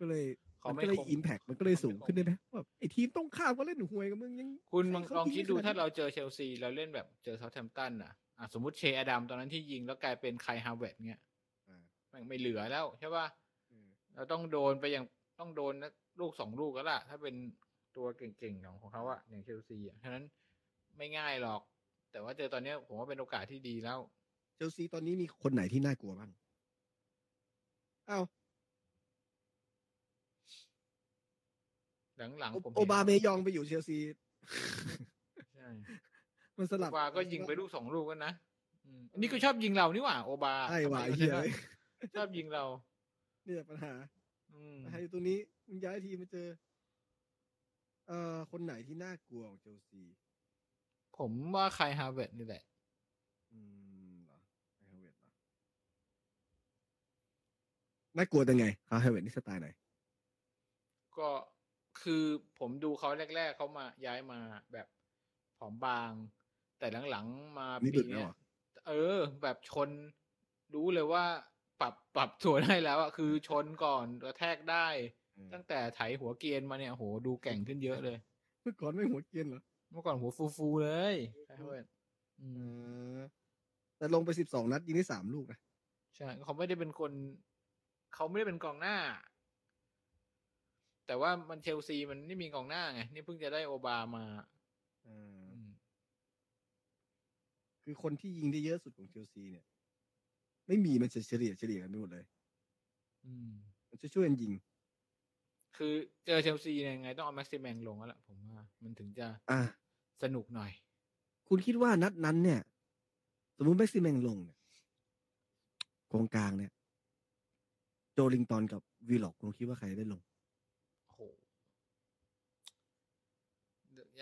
ก็เลยอิมแพคมันก็เลยสูงขึ้นได้ไหมแบบไอ้ทีมต้องข้ามก็เล่นห่วยกับมึงยังคุณลองคิดดูถ้าเราเจอเชลซีเราเล่นแบบเจอเซาแธมป์ตันน่ะสมมุติเชอดัมตอนนั้นที่ยิงแล้วกลายเป็นไคลฮาเวิร์ดเงี้ยมันไม่เหลือแล้วใช่ป่ะเราต้องโดนไปอย่างต้องโดนลูก2ลูกก็ล่ะถ้าเป็นตัวเก่งๆของเขาอะอย่างเชลซีอ่ะฉะนั้นไม่ง่ายหรอกแต่ว่าเจอตอนนี้ผมว่าเป็นโอกาสที่ดีแล้วเชลซีตอนนี้มีคนไหนที่น่ากลัวบ้างอ้าวหลังๆผมโอบาเมยองไปอยู่เชลซีใช่มันสลับโอบาก็ยิงไปลูก2ลูกกันนะอันนี้ก็ชอบยิงเรานี่หว่าโอบาใช่หว่าเหี้ยชอบยิงเราเนี่ยปัญหาให้ตัวนี้มึงย้ายทีมมาเจอคนไหนที่น่ากลัวของเชลซีผมว่าไคลฮาเวิร์ดนี่แหละเหรอไคลฮาเวิร์ดเหรอน่ากลัวยังไงไคลฮาเวิร์ดนี่สไตล์ไหนก็คือผมดูเขาแรกๆเขามาย้ายมาแบบผอมบางแต่หลังๆมาปีนี้แบบชนรู้เลยว่าปรับตัวได้แล้วอ่ะคือชนก่อนกระแทกได้ตั้งแต่ไถหัวเกรียนมาเนี่ยโหดูแก่งขึ้นเยอะเลยเมื่อก่อนไม่หัวเกรียนเหรอเมื่อก่อนหัวฟูๆเลยใช่ไหมแต่ลงไป12นัดยิงได้3ลูกนะใช่เขาไม่ได้เป็นกองหน้าแต่ว่ามันเชลซีมันไม่มีกองหน้าไงนี่เพิ่งจะได้โอบามาคือคนที่ยิงได้เยอะสุดของเชลซีเนี่ยไม่มีมันจะเฉลี่ยกันไปหมดเลยมันจะช่วยกันยิงคือเจอเชลซียังไงต้องเอาแม็กซิแมงลงแล้วล่ะผมว่ามันถึงจะสนุกหน่อยคุณคิดว่านัดนั้นเนี่ยสมมุติแม็กซิแมงลงเนี่ยกองกลางเนี่ยโจ ลิงตันกับวีล็อกคุณคิดว่าใครได้ลงโอ้โห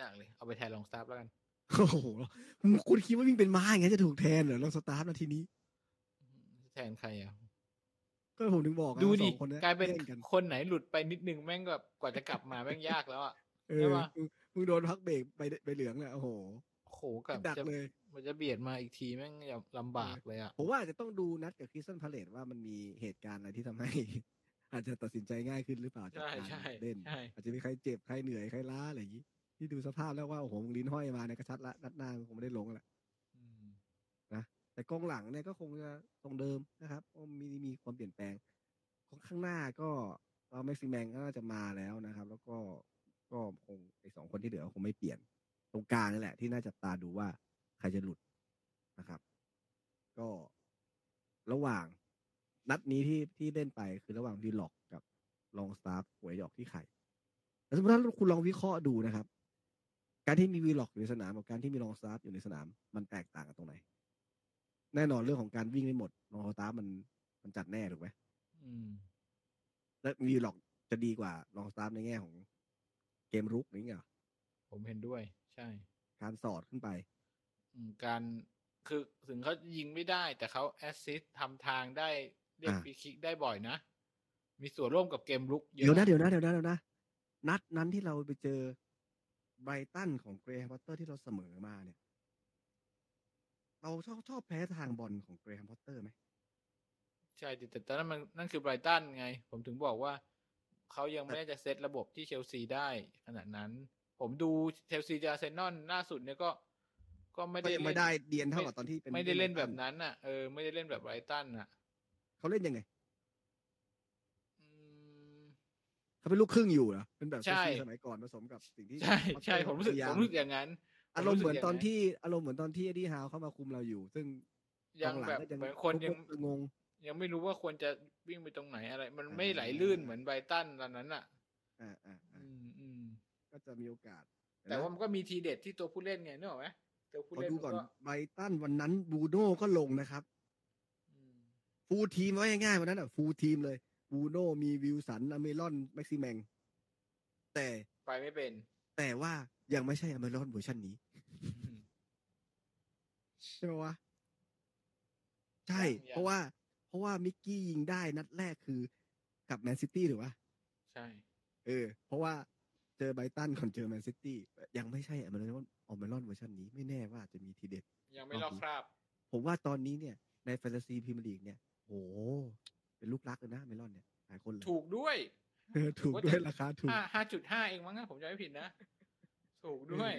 ยากเลยเอาไปแทนลองสตาร์ทแล้วกันโอ้โหคุณคิดว่าวิ่งเป็นม้าอย่างนี้จะถูกแทนเหรอลองสตาร์ทนาทีนี้แทนใครอ่ะก็ผมถึงบอกดูดิกลายเป็นคนไหนหลุดไปนิดนึงแม่งแบบกว่าจะกลับมาแม่งยากแล้วอ่ะใช่ป่ะมึงโดนพักเบรกไปเหลืองเนี่ยโอ้โหกลับจะเลยมันจะเบียดมาอีกทีแม่งลำบากเลยอ่ะผมว่าจะต้องดูนัดกับคริสตัลพาเลซว่ามันมีเหตุการณ์อะไรที่ทำให้อาจจะตัดสินใจง่ายขึ้นหรือเปล่าจากการเล่นอาจจะมีใครเจ็บใครเหนื่อยใครล้าอะไรอย่างนี้ที่ดูสภาพแล้วว่าโอ้โหมึงลิ้นห้อยมาเนี่ยก็ชัดละนัดหน้าคงไม่ได้ลงละนะแต่กองหลังเนี่ยก็คงจะตรงเดิมนะครับมีความเปลี่ยนแปลงข้างหน้าก็เราแม็กซิแมงก็จะมาแล้วนะครับแล้วก็คงไอ้2คนที่เหลือคงไม่เปลี่ยนตรงกลางนี่แหละที่น่าจับตาดูว่าใครจะหลุดนะครับก็ระหว่างนัดนี้ที่เล่นไปคือระหว่างดีล็อกกับลองสตาร์ฟหวยดอกที่ไข่แต่สมมติถ้าคุณลองวิเคราะห์ดูนะครับการที่มีวีล็อกอยู่ในสนามกับการที่มีลองสตาร์ฟอยู่ในสนามมันแตกต่างกันตรงไหนแน่นอนเรื่องของการวิ่งไม่หมดลองสตาร์ฟมันจัดแน่ถูกไหมและวีล็อกจะดีกว่าลองสตาร์ฟในแง่ของเกมรุกนี่ไงผมเห็นด้วยใช่การสอดขึ้นไปการคือถึงเขายิงไม่ได้แต่เขาแอสซิสต์ทำทางได้เรียกฟรีคิกได้บ่อยนะมีส่วนร่วมกับเกมรุกเยอะเดี๋ยวนะนัดนั้นที่เราไปเจอไบรตันของเกรแฮมพอตเตอร์ที่เราเสมอมาเนี่ยเราชอบแพ้ทางบอลของเกรแฮมพอตเตอร์ไหมใช่แต่ตอนนั้นนั่นคือไบรตันไงผมถึงบอกว่าเขายังไม่ได้จะเซตระบบที่เชลซีได้ขนาดนั้นผมดูเชลซีอาร์เซนอลล่าสุดเนี่ยก็ไม่ได้เดียนเท่ากับตอนที่เป็นไม่ได้เล่นแบบนั้นน่ะไม่ได้เล่นแบบไบรตันน่ะเขาเล่นยังไงเขาเป็นลูกครึ่งอยู่เหรอเป็นแบบเชลซีสมัยก่อนผสมกับสิ่งที่ใช่ผมรู้สึกอย่างนั้นอารมณ์เหมือนตอนที่เอ็ดดี้ฮาวเข้ามาคุมเราอยู่ซึ่งยังแบบเหมือนคนยังไม่รู้ว่าควรจะวิ่งไปตรงไหนอะไรมันไม่ไหลลื่นเหมือนไบรตันตอนนั้นน่ะก็จะมีโอกาสแต่ว่ามันก็มีทีเด็ดที่ตัวผู้เล่นไงนึกออกไหมตัวผู้เล่นก็ไบรตันวันนั้นบูโน่ก็ลงนะครับฟูลทีมไว้ง่ายๆวันนั้นอ่ะฟูลทีมเลยบูโน่มีวิลสันอเมรอนแม็กซิแมงแต่ไปไม่เป็นแต่ว่ายังไม่ใช่อเมรอนเวอร์ชันนี้ใช่ไหมวะใช่เพราะว่ามิกกี้ยิงได้นัดแรกคือกับแมนซิตี้หรือวะใช่เพราะว่าเจอไบรตันก่อนเจอแมนซิตี้ยังไม่ใช่อเมรอนเวอร์ชันนี้ไม่แน่ว่าจะมีทีเด็ดยังไม่ลอกคราบผมว่าตอนนี้เนี่ยในแฟนตาซีพรีเมียร์ลีกเนี่ยโหเป็นลูกรักเลยนะเมลอนเนี่ยหลายคนเลยถูกด้วยถูกด้วยราคาถูก 5.5 เองมั้งนะผมจำไม่ผิดนะถูกด้วย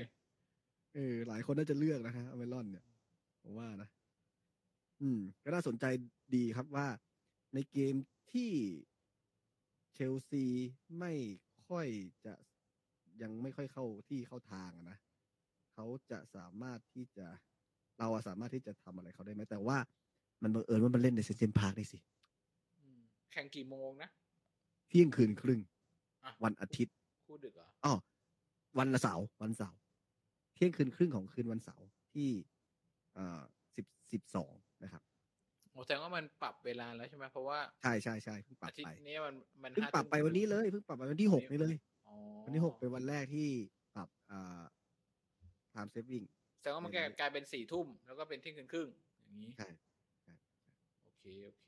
หลายคนน่าจะเลือกนะฮะเมลอนเนี่ยผมว่านะก็น่าสนใจดีครับว่าในเกมที่เชลซีไม่ค่อยจะยังไม่ค่อยเข้าที่เข้าทางนะเขาจะสามารถที่จะเราสามารถที่จะทำอะไรเขาได้ไหมแต่ว่ามันบังเอิญว่ามันเล่นในเซนต์เจมส์พาร์คได้สิแข่งกี่โมงนะเที่ยงคืนครึ่งวันอาทิตย์คู่ดึกเหรออ๋อวันเสาร์เที่ยงคืนครึ่งของคืนวันเสาร์ที่12นะครับโอ้แสดงว่ามันปรับเวลาแล้วใช่ไหมเพราะว่าใช่เพิ่งปรับไปนี้มันเพิ่งปรับไปวันนี้เลยเพิ่งปรับไปวันที่6นี่เลยวันที่6เป็นวันแรกที่ปรับไทม์เซฟวิ่งแสดงว่ามันกลายเป็น 4:00 นแล้วก็เป็นเที่ยงคืนครึ่งอย่างนี้ใช่โอเค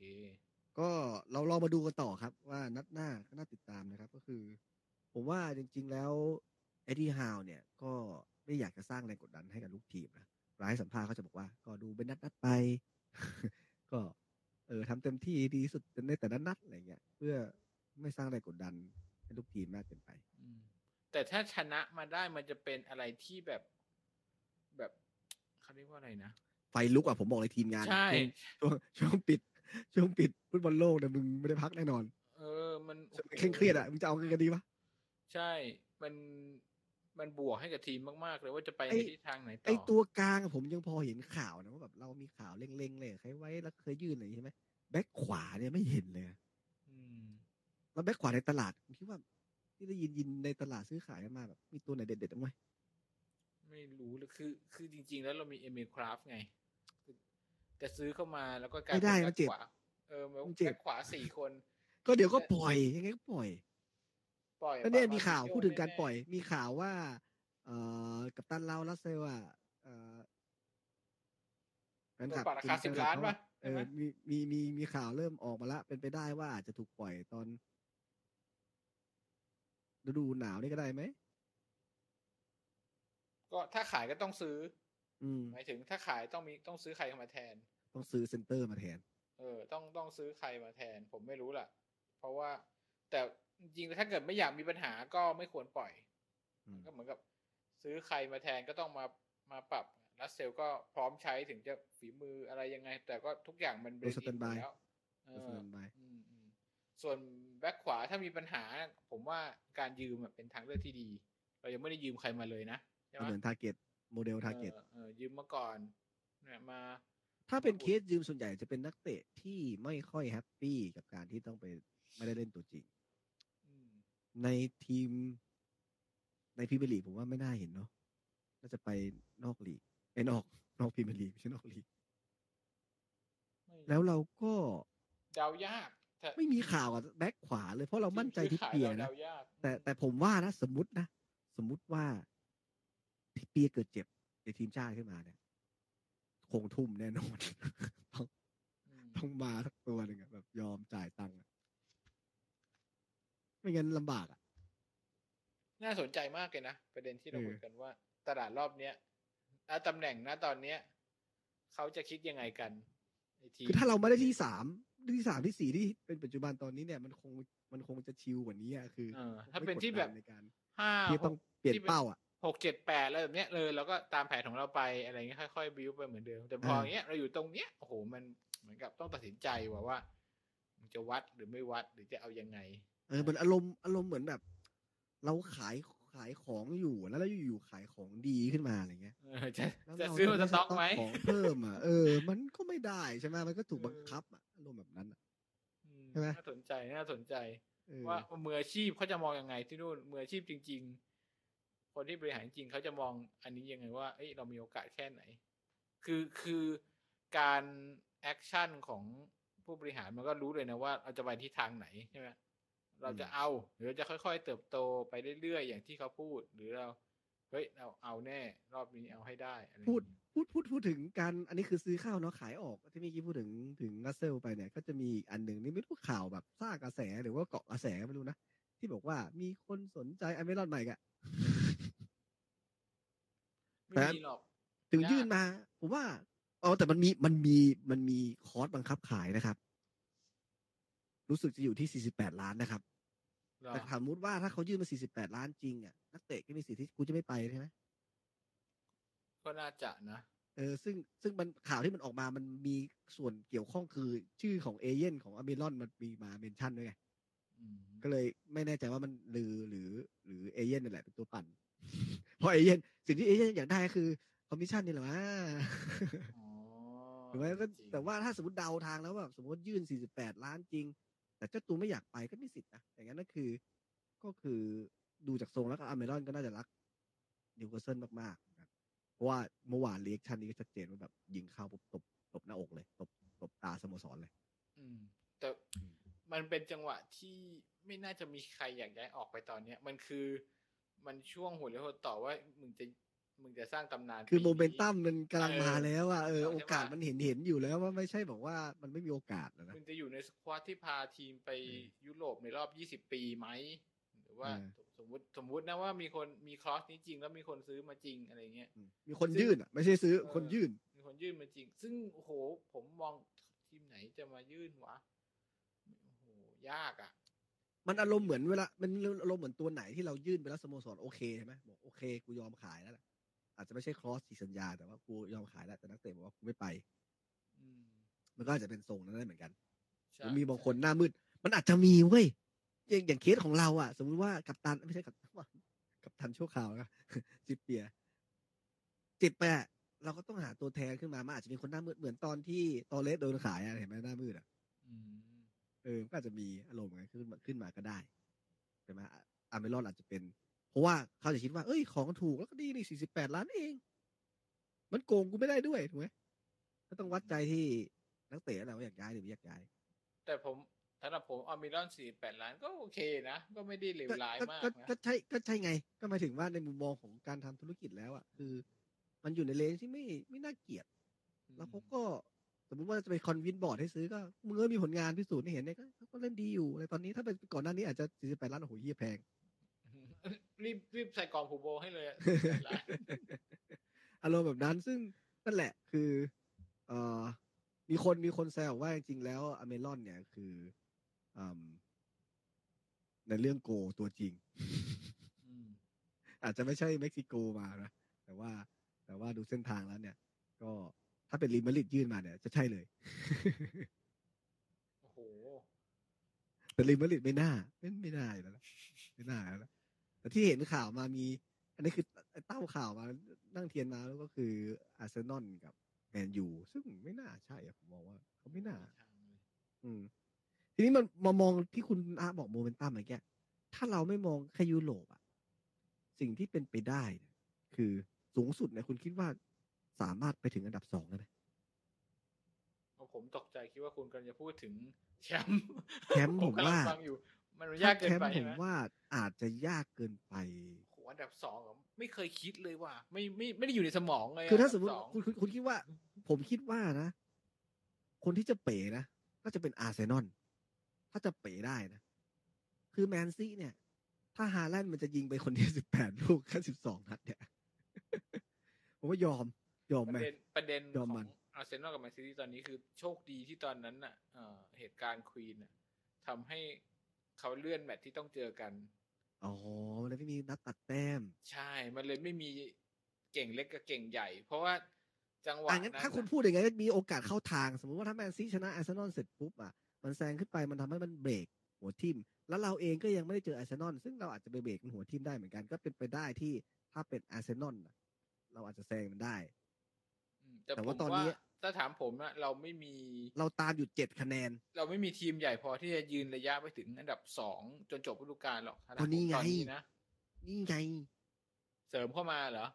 ก็เราลองมาดูกันต่อครับว่านัดหน้าก็น่าติดตามนะครับก็คือผมว่าจริงๆแล้วเอ็ดดี้ฮาวเนี่ยก็ไม่อยากจะสร้างแรงกดดันให้กับลูกทีมนะรายสัมภาษณ์เขาจะบอกว่าก็ดูเป็นนัดไป ก็ทำเต็มที่ดีสุดในแต่ละนัดอะไรเงี้ยเพื่อไม่สร้างแรงกดดันให้ลูกทีมมากเกินไปแต่ถ้าชนะมาได้มันจะเป็นอะไรที่แบบเขาเรียกว่าอะไรนะไฟลุกอ่ะผมบอกเลยทีมงานใช่ช่วงปิดฟุตบอลโลกเนี่ยมึงไม่ได้พักแน่นอนมันเครียดอ่ะมึงจะเอากันดีปะใช่มันบวกให้กับทีมมากๆเลยว่าจะไปในทิศทางไหนต่อไอตัวกลางผมยังพอเห็นข่าวนะว่าแบบเรามีข่าวเล็งๆเลยใครไว้แล้วเคยยื่นอะไรใช่ไหมแบ็คขวาเนี่ยไม่เห็นเลยแล้วแบ็คขวาในตลาดผมคิดว่าที่ได้ยินในตลาดซื้อขายมาแบบมีตัวไหนเด็ดๆบ้างไหมไม่รู้เลยคือจริงๆแล้วเรามีเอเมคราฟไงจะซื้อเข้ามาแล้วก็กลายเป็นแบ็คขวาแบ็คขวา4 คน ก็เดี๋ยวก็ปล่อยยังไงก็ปล่อยแล้วเนี่ยมีข่าวพูดถึงการปล่อยมีข่าวว่ากัปตันเราลัสเซลอ่ะนั่นครับราคา10 ล้านป่ะมีข่าวเริ่มออกมาละเป็นไปได้ว่าอาจจะถูกปล่อยตอนฤดูหนาวนี่ก็ได้ไหมก็ถ้าขายก็ต้องซื้อหมายถึงถ้าขายต้องซื้อใครมาแทนต้องซื้อเซ็นเตอร์มาแทนต้องซื้อใครมาแทนผมไม่รู้ล่ะเพราะว่าแต่จริงๆถ้าเกิดไม่อยากมีปัญหาก็ไม่ควรปล่อยก็เหมือนกับซื้อใครมาแทนก็ต้องมาปรับลัสเซลก็พร้อมใช้ถึงจะฝีมืออะไรยังไงแต่ก็ทุกอย่างมันเบรกอินแล้วส่วนแบ็คขวาถ้ามีปัญหาผมว่าการยืมเป็นทางเลือกที่ดีเรายังไม่ได้ยืมใครมาเลยนะเหมือนทาร์เก็ตโมเดลทาร์เก็ตยืมมาก่อนมาถ้าเป็นเคสยืมส่วนใหญ่จะเป็นนักเตะที่ไม่ค่อยแฮปปี้กับการที่ต้องไปไม่ได้เล่นตัวจริงในทีมในพรีเมียร์ลีกผมว่าไม่น่าเห็นเนาะน่าจะไปนอกลีกไปนอกพรีเมียร์ลีกไม่ใช่นอกลีกแล้วเราก็เดายากไม่มีข่าวกับแบ็คขวาเลยเพราะเรามั่นใจทิปเปียนะแต่ผมว่านะสมมุติว่าทิปเปียเกิดเจ็บในทีมชาติขึ้นมาเนี่ยคงทุ่มแน่นอนต้องมาสักตัวนึงอ่ะแบบยอมจ่ายตังค์ไม่งั้นลำบากอ่ะน่าสนใจมากเลยนะประเด็นที่เราคุยกันว่าตลาดรอบเนี้ยตำแหน่งนะตอนเนี้ยเขาจะคิดยังไงกันในทีมคือถ้าเราไม่ได้ที่3ที่3ที่4ที่เป็นปัจจุบันตอนนี้เนี่ยมันคงจะชิลกว่านี้อ่ะคือถ้าเป็นที่แบบ5ที่ต้องเปลี่ยนเป้าอ่ะ6-7-8อะไรแบบเนี้ยเลยแล้วก็ตามแผนของเราไปอะไรเงี้ยค่อยๆบิ้วไปเหมือนเดิมแต่พออย่างเงี้ยเราอยู่ตรงเนี้ยโอ้โหมันเหมือนกับต้องตัดสินใจว่ามันจะวัดหรือไม่วัดหรือจะเอายังไงมันอารมณ์เหมือนแบบเราขายของอยู่แล้วเราอยู่ขายของดีขึ้นมาอะไรเงี้ยจะซื้อสต๊อกไหมของเพิ่มอ่ะมันก็ไม่ได้ใช่ไหมมันก็ถูกบังคับอ่ะอารมณ์แบบนั้นใช่ไหมน่าสนใจว่ามืออาชีพเขาจะมองยังไงที่นู่นมืออาชีพจริงๆคนที่บริหารจริงเขาจะมองอันนี้ยังไงว่าเรามีโอกาสแค่ไหนคือการแอคชั่นของผู้บริหารมันก็รู้เลยนะว่าเราจะไปทิศทางไหนใช่ไหมเราจะเอาหรือจะค่อยๆเติบโตไปเรื่อยๆอย่างที่เขาพูดหรือเราเราเอาแน่รอบนี้เอาให้ได้พูดถึงการอันนี้คือซื้อข้าวเนาะขายออกที่เมื่อกี้พูดถึงลัสเซลไปเนี่ยก็จะมีอีกอันหนึ่งนี่ไม่รู้ข่าวแบบสร้างกระแสหรือว่าเกาะกระแสไม่รู้นะที่บอกว่ามีคนสนใจอันไม่รอดใหม่กะไม่มีหรอกถึงยื่นมาผมว่าแต่มันมีคอร์สบังคับขายนะครับรู้สึกจะอยู่ที่48ล้านนะครับแต่สมมุติว่าถ้าเขายื่นมา48ล้านจริงอ่ะนักเตะก็มีสิทธิ์ที่กูจะไม่ไปใช่ไหมก็น่าจะนะซึ่งมันข่าวที่มันออกมามันมีส่วนเกี่ยวข้องคือชื่อของเอเย่นของอเมรอนมันมีมาเมนชั่นด้วยไงก็เลยไม่แน่ใจว่ามันหรือเอเย่นนั่นแหละเป็นตัวปั่นพอเอเย่นสิ่งที่เอเย่นอยากได้คือคอมมิชชั่นนี่แหละว่าถูกไหมแต่ว่าถ้าสมมติเดาทางแล้วแบบสมมติยื่น48ล้านจริงแต่เจ้าตัวไม่อยากไปก็มีสิทธินะอย่างนั้นก็คือดูจากทรงแล้วก็อเมรอนก็น่าจะรักนิวคาสเซิลมากๆนะเพราะว่าเมื่อวานเรียกชันนี้ก็ชัดเจนว่าแบบยิงเข้าปุ๊บตบหน้าอกเลยตบตาสโมสรเลยแต่มันเป็นจังหวะที่ไม่น่าจะมีใครอยากย้ายออกไปตอนนี้มันช่วงหัวเลี้ยวต่อว่ามึงจะสร้างตำนานคือโมเมนตัมมันกำลังมาแล้วอ่ะโอกาสมันเห็นอยู่แล้วว่าไม่ใช่บอกว่ามันไม่มีโอกาสแล้วนะมึงจะอยู่ในสควอตที่พาทีมไปยุโรปในรอบ20ปีไหมหรือว่าสมมุตินะว่ามีคนมีคลอสนี้จริงแล้วมีคนซื้อมาจริงอะไรเงี้ยมีคนยื่นอ่ะไม่ใช่ซื้อคนยื่นมีคนยื่นมาจริงซึ่งโอ้โหผมมองทีมไหนจะมายื่นวะโอ้โหยากอ่ะมันอารมณ์เหมือนเวลามันอารมณ์เหมือนตัวไหนที่เรายื่นไปแล้วสโมสรโอเคใช่ไหมบอกโอเคกูยอมขายแล้วแหละอาจจะไม่ใช่คลอสที่สัญญาแต่ว่ากูยอมขายแล้วแต่นักเตะบอกว่ากูไม่ไปมันก็อาจจะเป็นทรงนั้นได้เหมือนกันมันมีบางคนหน้ามืดมันอาจจะมีเว้ยอย่างเคสของเราอ่ะสมมติว่ากัปตันไม่ใช่กัปตันชั่วคราวนะจิตเปียจิตแปะเราก็ต้องหาตัวแทนขึ้นมามันอาจจะมีคนหน้ามืดเหมือนตอนที่ตอเลสโดนขายอะไรเห็นไหมหน้ามืดอ่ะก็อาจจะมีอารมณ์อะไรขึ้นมาก็ได้ใช่ไหมอาเมรอนอาจจะเป็นเพราะว่าเขาจะคิดว่าของถูกแล้วก็ดีนี่48ล้านเองมันโกงกูไม่ได้ด้วยถูกไหมก็ต้องวัดใจที่นักเตะเราอยากย้ายหรือไม่อยากย้ายแต่ผม สำหรับผมออมิรอน48ล้านก็โอเคนะก็ไม่ได้เลวร้ายมากนะก็ใช่ไงก็หมายถึงว่าในมุมมองของการทำธุรกิจแล้วอ่ะคือมันอยู่ในเลนที่ไม่น่าเกลียดแล้วเขาก็สมมุติว่าจะไปคอนวินบอร์ดให้ซื้อก็มึงก็มีผลงานพิสูจน์ให้เห็นเนี่ยก็เล่นดีอยู่อะไรตอนนี้ถ้าเป็นก่อนหน้านี้อาจจะ48ล้านโอ้โหเหี้ยแพงรีบใส่กล่องผูโบให้เลยอารมณ์แบบนั้นซึ่งนั่นแหละคือมีคนแซวว่าจริงๆแล้วอเมรอนเนี่ยคือในเรื่องโกตัวจริง อาจจะไม่ใช่เม็กซิโกมานะแต่ว่าดูเส้นทางแล้วเนี่ยก็ถ้าเป็นรีมาริดยื่นมาเนี่ยจะใช่เลย โอ้โหแต่รีมาริดไม่น่าอยู่แล้วไม่น่าแล้วแต่ที่เห็นข่าวมามีอันนี้คือเต้าข่าวมานั่งเทียนมาแล้วก็คืออาร์เซนอลกับแมนยูซึ่งไม่น่าใช่อะผมมองว่าเขาไม่น่าทีนี้มันมามองที่คุณอาบอกโมเมนตัมอะไรแกถ้าเราไม่มองแค่ยุโรปอะสิ่งที่เป็นไปได้คือสูงสุดเนี่ยคุณคิดว่าสามารถไปถึงอันดับ2ได้ไหมผมตกใจคิดว่าคุณกำลังจะพูดถึงแชมป์ผมว่ามันยากเกินไปนะผมว่าอาจจะยากเกินไปโหอันดับ2ผมไม่เคยคิดเลยว่าไม่ได้อยู่ในสมองเลยคือถ้าสมมติคุณคิดว่าผมคิดว่านะคนที่จะเป๋นะก็จะเป็นอาร์เซนอลถ้าจะเป๋ได้นะคือแมนซีเนี่ยถ้าฮาแลนด์มันจะยิงไปคนที่18ลูกแค่12นัดเนี่ยผมว่ายอมประเด็นของอาร์เซนอลกับแมนซิตี้ตอนนี้คือโชคดีที่ตอนนั้นน่ะเหตุการณ์ควีนน่ะทำให้เขาเลื่อนแมตช์ที่ต้องเจอกันอ๋อมันเลยไม่มีนัดตัดแต้มใช่มันเลยไม่มีเก่งเล็กกับเก่งใหญ่เพราะว่าจังหวะนั้นถ้าคุณพูดอย่างงี้มีโอกาสเข้าทางสมมติว่าถ้าแมนซีชนะอาร์เซนอลเสร็จปุ๊บอ่ะมันแซงขึ้นไปมันทำให้มันเบรกหัวทิ่มแล้วเราเองก็ยังไม่ได้เจออาร์เซนอลซึ่งเราอาจจะไปเบรกมันหัวทิ่มได้เหมือนกันก็เป็นไปได้ที่ถ้าเป็นอาร์เซนอลเราอาจจะแซงมันได้แต่ว่าตอนนี้ถ้าถามผมนะเราไม่มีเราตามอยู่7คะแนนเราไม่มีทีมใหญ่พอที่จะยืนระยะไปถึงอันดับ2จนจบฤดูกาลหรอกตอนนี้ไงนะนี่ไงเสริมเข้ามาเหรอ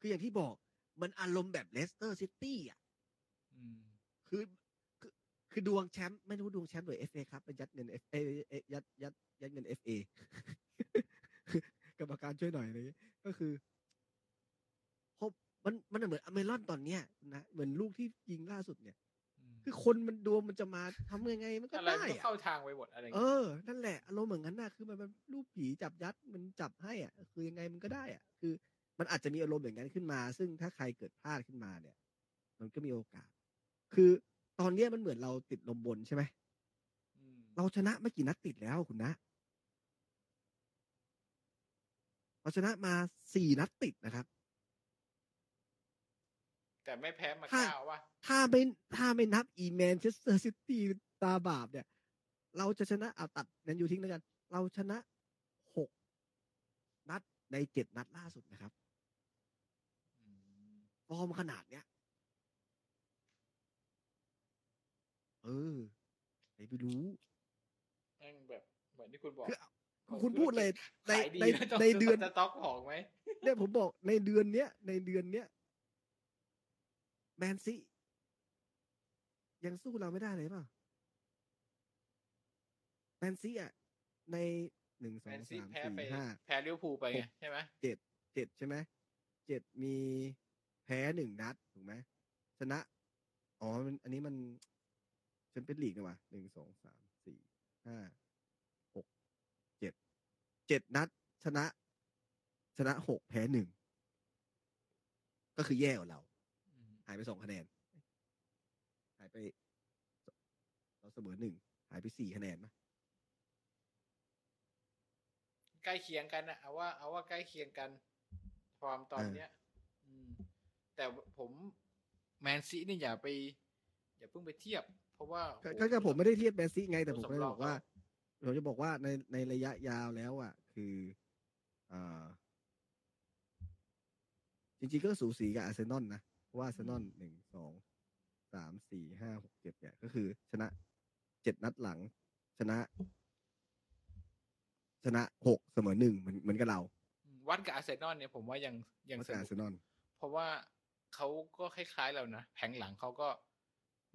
คืออย่างที่บอกมันอารมณ์แบบเลสเตอร์ซิตี้อ่ะคือดวงแชมป์ไม่รู้ดวงแชมป์หรือ FA ครับยัดเงิน FA ยัดเงิน FA กรรมการช่วยหน่อยเลยก็คือพบมันเหมือนอเมรอนตอนเนี้ยนะเหมือนลูกที่ยิงล่าสุดเนี่ยคือคนมันดวงมันจะมาทำยังไงมันก็ได้เข้าทางไปหมดอะไรนั่นแหละอารมณ์เหมือนกันน่ะคือมันลูกผีจับยัดมันจับให้อ่ะคือยังไงมันก็ได้อ่ะคือมันอาจจะมีอารมณ์อย่างนั้นขึ้นมาซึ่งถ้าใครเกิดพลาดขึ้นมาเนี่ยมันก็มีโอกาสคือตอนเนี้ยมันเหมือนเราติดลมบนใช่ไหมเราชนะไม่กี่นัดติดแล้วคุณนะเราชนะมา4นัดติดนะครับแต่ไม่แพ้มาเก้าว่ะถ้าไม่นับอีแมนเชสเตอร์ซิตี้ตาบาปเนี่ยเราจะชนะเอาตัดนั้นอยู่ทิ้งแล้วกันเราชนะ6นัดใน7นัดล่าสุดนะครับฟอร์มขนาดเนี้ยใครไปรู้แม่งแบบเหมือนที่คุณบอกคุณพูดเลยในเดือนจะต๊อกของไหมเนี่ยผมบอกในเดือนเนี้ยแมนซียังสู้เราไม่ได้เลยป่ะแมนซีอ่ะใน1 2 3 4 5แพ้ลิเวอร์พูลไปไงใช่ไหม7ใช่ไหม7มีแพ้1นัดถูกไหมชนะอ๋ออันนี้มันแชมเปี้ยนลีกนะวะ1 2 3 4 57นัดชนะ6แพ้1ก็คือแย่กว่าเราหายไป2คะแนนหายไปเราเสมอ1หายไป4คะแนนมั้ยใกล้เคียงกันน่ะเอาว่าใกล้เคียงกันความตอนเนี้ยแต่ผมแมนซีนี่อย่าเพิ่งไปเทียบเพราะว่าก็ผมไม่ได้เทียบแมนซีไงแต่ผมก็บอกว่าเราจะบอกว่าในระยะยาวแล้วอ่ะคือจริงๆก็สูสีกับอาร์เซนอลนะเพราะว่าอาร์เซนอล1 2 3 4 5 6 7เนี่ยก็คือชนะ7นัดหลังชนะ6เสมอ1เหมือนกับเราวัดกับอาร์เซนอลเนี่ยผมว่ายังสนุกเพราะว่าเขาก็คล้ายๆเรานะแผงหลังเขาก็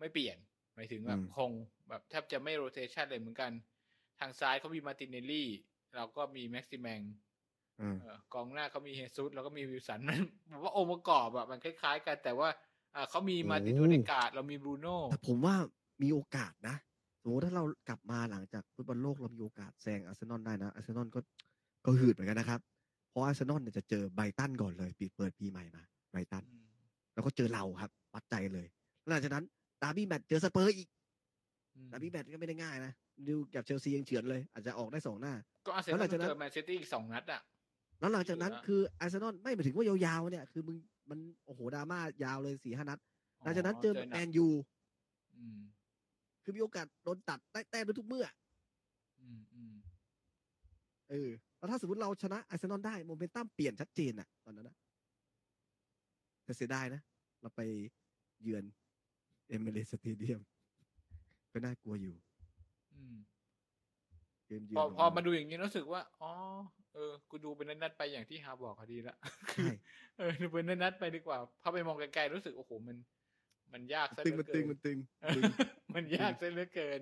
ไม่เปลี่ยน หมายถึงแบบคงแบบแทบจะไม่โรเตชันเลยเหมือนกันทางซ้ายเขามีมาร์ตินเนลลี่เราก็มีแม็กซิแมงกองหน้าเขามีเฮซุสแล้วก็มีวิลสันมันผมว่าองค์ประกอบอะมันคล้ายๆกันแต่ว่าเขามีมาติโดเนกาดเรามีบรูโน่แต่ผมว่ามีโอกาสนะสมมติถ้าเรากลับมาหลังจากฟุตบอลโลกเรามีโอกาสแซงอาร์เซนอลได้นะอาร์เซนอลก็หืดเหมือนกันนะครับเพราะอาร์เซนอลเนี่ยจะเจอไบรตันก่อนเลยเปิดปีใหม่มาไบรตันแล้วก็เจอเราครับวัดใจเลยหลังจากนั้นดาร์บี้แมตช์เจอสเปอร์อีกดาร์บี้แมตช์ก็ไม่ได้ง่ายนะดูกับเชลซียังเฉือนเลยอาจจะออกได้2หน้าก็อาร์เซนอลเจอแมนซิตี้อีก2นัดอ่ะแล้วหลังจากนั้นคืออาร์เซนอลไม่หมายถึงว่ายาวๆเนี่ยคือมึงมันโอ้โหดราม่ายาวเลย 4-5 นัดหลังจากนั้นเจอแมนยูคือมีโอกาสโดนตัดได้แต้มทุกเมื่อแล้วถ้าสมมติเราชนะอาร์เซนอลได้โมเมนตัมเปลี่ยนชัดเจนอ่ะตอนนั้นนะแต่เสียดายนะเราไปเยือนเอมิเรตส์สเตเดียมก็น่ากลัวอยู่พอมาดูอย่างนี้รู้สึกว่าอ๋อกูดูเป็นนัดๆไปอย่างที่ฮาบอกก็ดีละใช่ดูเป็นนัดๆไปดีกว่าพอไปมองไกลๆรู้สึกโอ้โหมันยากซะเหลือเกินมันยากซะเหลือเกิน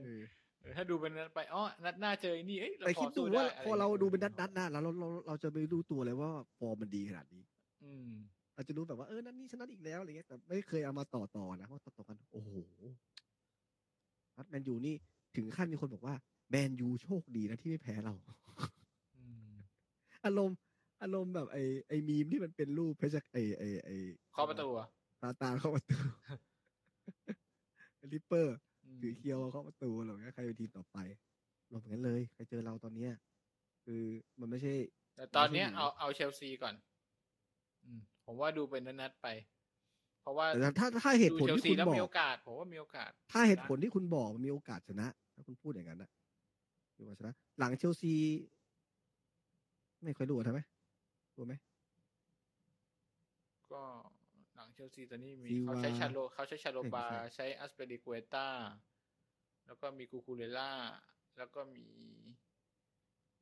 ถ้าดูเป็นนัดไปอ๋อนัดหน้าเจอนี่เอ้ยเราคิดดูว่าพอเราดูเป็นนัดๆนะแล้วเราจะไม่รู้ตัวเลยว่าฟอร์มมันดีขนาดนี้เราจะรู้แบบว่านัดนี้ชนะอีกแล้วอะไรเงี้ยแต่ไม่เคยเอามาต่อนะเพราะต่อกันโอ้โหนัดแมนยูนี่ถึงขั้นมีคนบอกว่าแมนยูโชคดีนะที่ไม่แพ้เราอารมณ์แบบไอ้มีมที่มันเป็นรูปเพชรไอ้เคาะประตูอ่ะตาเคาะประตูลิปเปอร์ถือเคียวเคาะประตูอะไรอย่างเงี้ยใครเป็นทีมต่อไปรวมถึงนั้นเลยใครเจอเราตอนเนี้ยคือมันไม่ใช่แต่ตอนเนี้ยเอาเชลซีก่อนผมว่าดูเป็นนัดไปเพราะว่าถ้าเหตุผลที่คุณบอกมีโอกาสผมว่ามีโอกาสถ้าเหตุผลที่คุณบอกมันมีโอกาสชนะถ้าคุณพูดอย่างนั้นนะดูว่าชนะหลังเชลซีไม่ค่อยรู้ใช่ไหมรู้ไหมก็หลังเชลซีตอนนี้มีเขาใช้ชาโลบาใช้อัสเปริกเวต้าแล้วก็มีกูคูเรล่าแล้วก็มี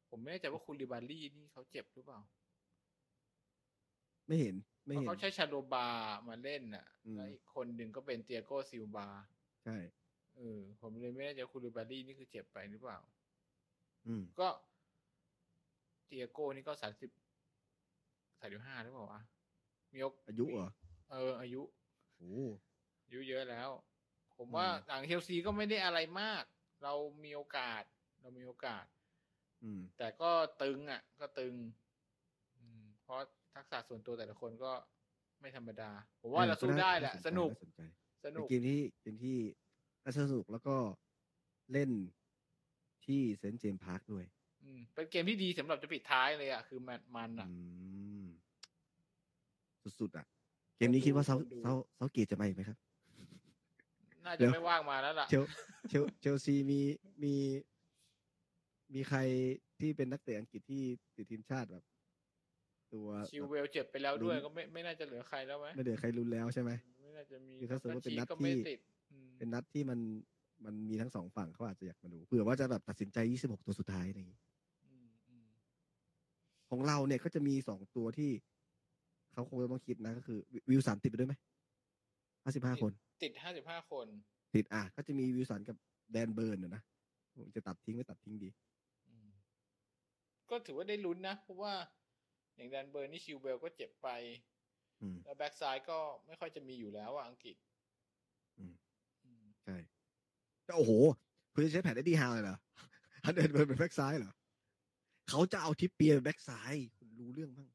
ผมไม่แน่ใจว่าคูลิบารี่นี่เขาเจ็บหรือเปล่าไม่เห็นเขาใช้ชาโลบามาเล่นน่ะแล้วอีกคนหนึ่งก็เป็นเตียโก้ซิลวาใช่ผมเลยไม่แน่ใจคูลิบารี่นี่คือเจ็บไปหรือเปล่าก็เตียโก้นี่ก็35หรือเปล่าวะมีอายุเหรออายุโอ้อายุเยอะแล้วผมว่าหลังเชลซีก็ไม่ได้อะไรมากเรามีโอกาสแต่ก็ตึงอ่ะก็ตึงเพราะทักษะส่วนตัวแต่ละคนก็ไม่ธรรมดาผมว่าเราสู้ได้แหละสนุกเกมที่น่าสนุกแล้วก็เล่นที่เซนต์เจมส์พาร์คด้วยเป็นเกมที่ดีสำหรับจะปิดท้ายเลยอ่ะคือมันอ่ะสุดๆอ่ะเกมนี้คิดว่าเซาเกตจะมาอีกไหมครับน่าจะไม่ว่างมาแล้วล่ะเชลซีมีใครที่เป็นนักเตะอังกฤษที่ติดทีมชาติแบบตัวชิวเวลเจ็บไปแล้วด้วยก็ไม่น่าจะเหลือใครแล้วไหมไม่เหลือใครรุนแล้วใช่ไหมไม่น่าจะมีถ้าสมมติเป็นนัดที่เป็นนัดที่มันมีทั้งสองฝั่งเขาอาจจะอยากมาดูเผื่อว่าจะแบบตัดสินใจ26ตัวสุดท้ายอะไรอย่างนี้ของเราเนี่ยก็จะมี2ตัวที่เขาคงจะต้องคิดนะก็คือวิลสันติดไปด้วยไหม55คนติด55คนติดอ่ะก็จะมีวิลสันกับแดนเบิร์นนะผมจะตัดทิ้งดีก็ถือว่าได้ลุ้นนะเพราะว่าอย่างแดนเบิร์นนี่ชิวเบลก็เจ็บไปแล้วแบ็กซ้ายก็ไม่ค่อยจะมีอยู่แล้วอังกฤษใช่โอ้โหคุณจะใช้แผนเอ็ดดี้ฮาวเลยเหรออันเดินเป็นแบ็กซ้ายเหรอเขาจะเอาทิปเปียร์เป็นแบ็กซ้ายคุณรู้เรื่องบ้าง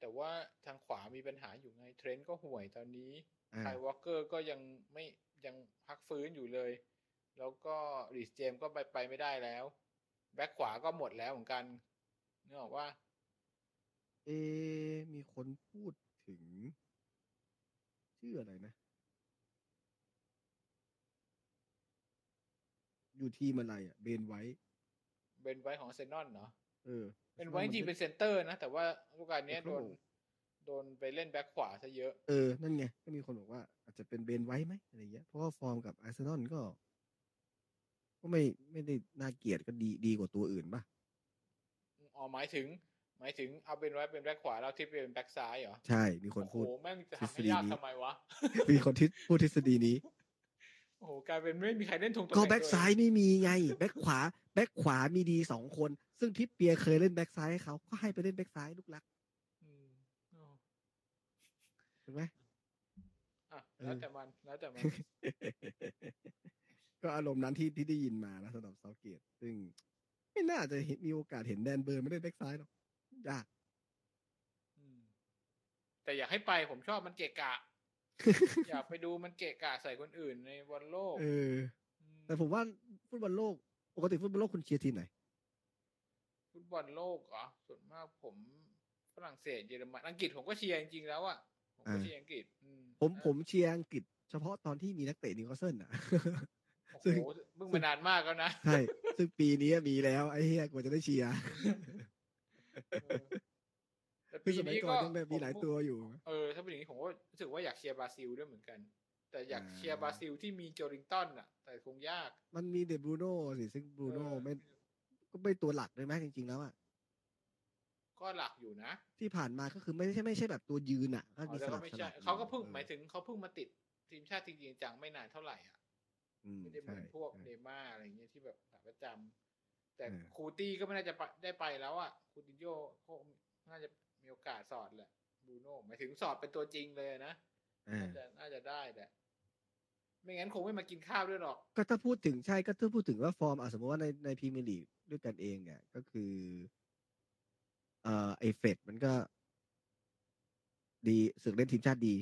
แต่ว่าทางขวามีปัญหาอยู่ไงเทรนต์ก็ห่วยตอนนี้ไคลวอลเกอร์ก็ยังพักฟื้นอยู่เลยแล้วก็รีสเจมก็ไปไม่ได้แล้วแบ็กขวาก็หมดแล้วเหมือนกันนึกออกว่ามีคนพูดถึงชื่ออะไรนะอยู่ทีมอะไรอ่ะเบนไว้ของอาร์เซนอลเนาะเป็นไว้จริงเป็นเซนเตอร์นะแต่ว่าลูกการนี้โดนไปเล่นแบ็คขวาซะเยอะนั่นไงก็มีคนบอกว่าอาจจะเป็นเบนไว้ไหมอะไรเงี้ยเพราะว่าฟอร์มกับอาร์เซนอลก็ไม่ได้น่าเกลียดก็ดีกว่าตัวอื่นป่ะอ๋อหมายถึงเอาเบนไว้เป็นแบ็คขวาแล้วทิปเป็นแบ็คซ้ายเหรอใช่มีคนพูดโอ้แม่งจะทำให้ยากทำไมวะมีคนพูดทฤษฎีนี้ โอ้กลายเป็นไม่มีใครเล่นตรงก็แบ็คซ้ายไม่มีไงแบ็คขวามีดี2คนซึ่งทิปเปียร์เคยเล่นแบ็คซ้ายให้เขาก็ให้ไปเล่นแบ็คซ้ายลูกรักเห็นไหมอ่ะแล้วแต่มันก็อารมณ์นั้นที่ได้ยินมานะสำหรับเซาเกตซึ่งไม่น่าจะมีโอกาสเห็นแดนเบอร์ไม่ได้แบ็คซ้ายหรอกยากแต่อยากให้ไปผมชอบมันเกะกะ อยากไปดูมันเกะกะใส่คนอื่นในบอลโลกแต่ผมว่าฟุตบอลโลกปกติฟุตบอลโลกคุณเชียร์ทีมไหนฟุตบอลโลกเหรอส่วนมากผมฝรั่งเศสเยอรมันอังกฤษผมก็เชียร์จริงๆแล้วอ่ะผมก็เชียร์อังกฤษผมเชียร์อังกฤษเฉพาะตอนที่มีนักเตะนิวคาสเซิลอ่ะโอ้โหมึงมานานมากแล้วนะใช่ซึ่งปีนี้มีแล้วไอ้เหี้ยกว่าจะได้เชียร์คือสมัยก่อนยังแบบมีหลายตัวอยู่ถ้าเป็นอย่างนี้ผมก็รู้สึกว่าอยากเชียร์บราซิลด้วยเหมือนกันแต่อยากเชียร์บราซิลที่มีโจลิงตันอ่ะแต่คงยากมันมีเดบรูโน่สิซึ่งบรูโน่ไม่ก็ไม่ตัวหลักเลยไหมจริงๆแล้วอ่ะก็หลักอยู่นะที่ผ่านมาก็คือไม่ใช่แบบตัวยืนอ่ะก็มีสลับเขาก็เพิ่งหมายถึงเขาเพิ่งมาติดทีมชาติจริงๆจังไม่นานเท่าไหร่อ่ะไม่ได้เหมือนพวกเนม่าอะไรเงี้ยที่แบบประจำแต่คูตี้ก็ไม่น่าจะได้ไปแล้วอ่ะคูตินโญ่เขาน่าจะมีโอกาสสอดแหละบูโน่หมายถึงสอดเป็นตัวจริงเลยนะน่าจะได้แหละไม่งั้นคงไม่มากินข้าวด้วยหรอกก็ถ้าพูดถึงใช่ก็ถ้าพูดถึงว่าฟอร์มสมมติว่าในพรีเมียร์ลีกด้วยกันเองเนี่ยก็คือไอเฟดมันก็ดีสึกเล่นทีมชาติดี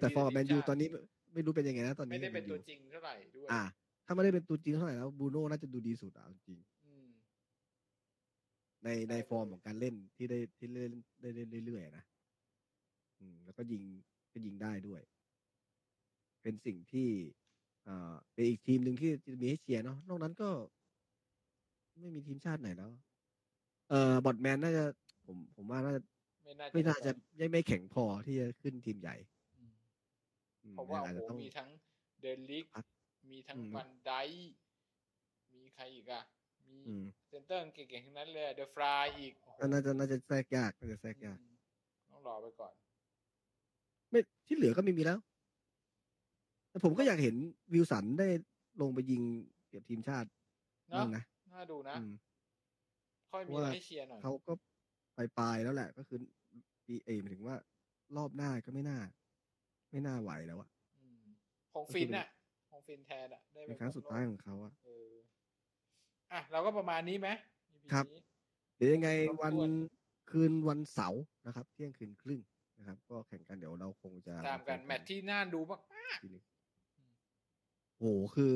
แต่ฟอร์มแมนยูตอนนี้ไม่รู้เป็นยังไงนะตอนนี้ไม่ได้เป็นตัวจริงเท่าไหร่ด้วยถ้าไม่ได้เป็นตัวจริงเท่าไหร่แล้วบูโน่น่าจะดูดีสุดอ่ะจริงในฟอร์มของการเล่นที่เล่นได้เรื่อยๆนะแล้วก็ยิงได้ด้วยเป็นสิ่งที่เป็นอีกทีมหนึ่งที่มีให้เชียร์เนาะนอกนั้นก็ไม่มีทีมชาติไหนแล้วบอดแมนน่าจะผมว่าน่าจะไม่น่าจะยังไม่แข็งพอที่จะขึ้นทีมใหญ่ผมว่าผมมีทั้งเดนลิกมีทั้งวันไดมีใครอีกอะมีเซนเตอร์เก่งๆทั้งนั้นเลยเดอะฟรายอีกน่าจะแทรกยากต้องรอไปก่อนไม่ที่เหลือก็ไม่มีแล้วแต่ผมก็อยากเห็นวิลสันได้ลงไปยิงเกี่ยวกับทีมชาตินะน่าดูนะค่อยมีให้เชียร์หน่อยเขาก็ปลายๆแล้วแหละก็คือปีเอหมายถึงว่ารอบหน้าก็ไม่น่าไหวแล้วอะของฟินอะของฟินแทนอะได้เป็นครั้งสุดท้ายของเขาอะอ่ะเราก็ประมาณนี้ไหมครับเดี๋ยวยังไงวันคืนวันเสาร์นะครับเที่ยงคืนครึ่งนะครับก็แข่งกันเดี๋ยวเราคงจะตามกันแมตช์ที่น่าดูมากๆโอ้โหคือ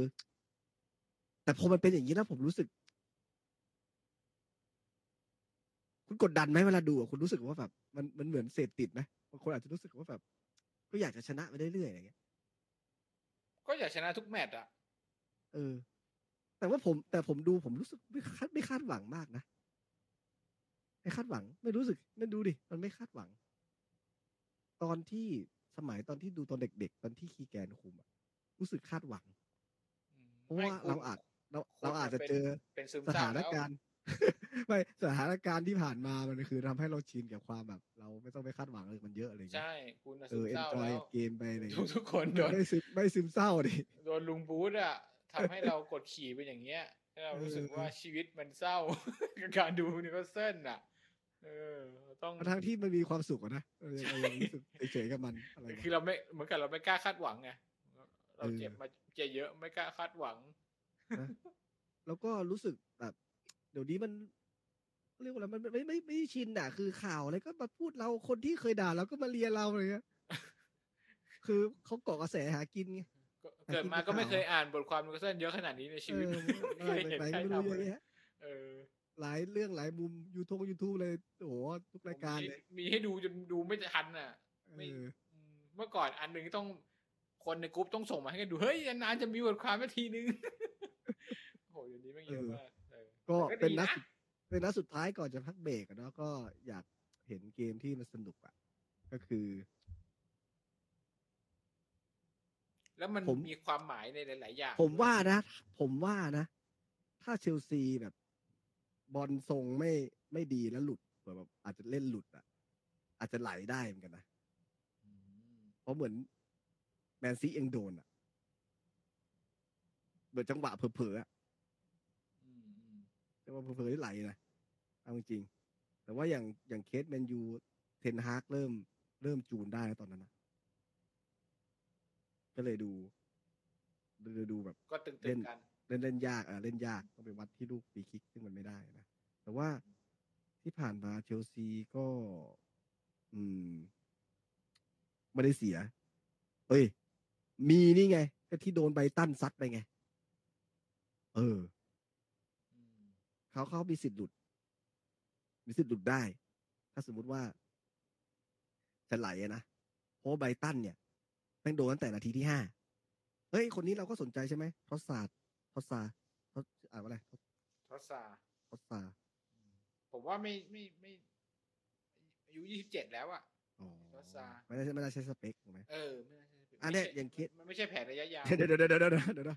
แต่พอมันเป็นอย่างนี้นะผมรู้สึกคุณกดดันไหมเวลาดูอ่ะคุณรู้สึกว่าแบบมันเหมือนเสพติดไหมบางคนอาจจะรู้สึกว่าแบบก็อยากจะชนะไปเรื่อยๆอย่างเงี้ยก็อยากชนะทุกแมตช์อ่ะแต่ผมดูผมรู้สึกไม่คาดหวังมากนะไม่คาดหวังไม่รู้สึกนั่นดูดิมันไม่คาดหวังตอนที่ดูตอนเด็กๆตอนที่คีแกนคุมอะรู้สึกคาดหวังเพราะว่าเราอาจจะเจอสถานการณ์ไม่สถานการณ์ที่ผ่านมามันคือทำให้เราชินกับความแบบเราไม่ต้องไปคาดหวังเลยมันเยอะอะไรอย่างเงี้ยใช่คุณซึมเศร้าแล้วเกมไปเลยทุกคนโดนไม่ซึมเศร้าดิโดนลุงบูธอะทำให้เรากดขี่เป็นอย่างเงี้ยให้เรารู้สึกว่าชีวิตมันเศร้ากับการดูนิวคาสเซิลน่ะต้องทั้งที่มันมีความสุขนะเรารู้สึกเฉยๆกับมันอะไรคือเราไม่เหมือนกับเราไม่กล้าคาดหวังไงเราเจ็บมาเยอะไม่กล้าคาดหวังแล้วก็รู้สึกแบบเดี๋ยวนี้มันเรียกว่าอะไรมันไม่ชินน่ะคือข่าวอะไรก็มาพูดเราคนที่เคยด่าเราก็มาเลียเราอะไรเงี้ยคือเขาเกาะกระแสหากินไงเกิดมาก็ไม่เคยอ่านบทความนิวคาสเซิลเยอะขนาดนี้ในชีวิตไม่เคยเห็นใครทำเลยหลายเรื่องหลายมุมยูทูบเลยโอ้โหทุกรายการเลยมีให้ดูจนดูไม่ทันอ่ะเมื่อก่อนอันหนึ่งต้องคนในกรุ๊ปต้องส่งมาให้กันดูเฮ้ยนานจะมีบทความนาทีนึงโอ้ยอย่างนี้ไม่เยอะมากก็เป็นนัดสุดท้ายก่อนจะพักเบรกเนาะก็อยากเห็นเกมที่มันสนุกอ่ะก็คือแล้วมันมีความหมายในหลายๆอย่างผมว่านะถ้าเชลซีแบบบอลทรงไม่ดีแล้วหลุดแบบอาจจะเล่นหลุดอ่ะอาจจะไหลได้เหมือนกันนะเพราะเหมือนแมนซีเองโดนอ่ะ แบบจังหวะเผลอๆอ่ะจังหวะเผลอๆที่ไหลนะเอาจริงๆแต่ว่าอย่างเคสแมนยูเทนฮากเริ่มจูนได้ตอนนั้นนะก็เลยดูแบบก็ตึงๆกันเล่นยากเล่นยากต้องไปวัดที่ลูกฟรีคิกซึ่งมันไม่ได้นะแต่ว่าที่ผ่านมาเชลซีก็ไม่ได้เสียเอ้ยมีนี่ไงก็ที่โดนไบตันซัดไปไงเขามีสิทธิ์หลุดได้ถ้าสมมุติว่าจะไหลนะเพราะไบตันเนี่ยแม่งโดนตั้งแต่นาทีที่5เฮ้ยคนนี้เราก็สนใจใช่ไหมทอสซาผมว่าไม่อายุ27แล้วอ่ะทอสซาไม่น่าใช่สเปคถูกไหมไม่น่าใช่สเปคอันนี้อย่างคิดมันไม่ใช่แผนระยะยาวเดี๋ยว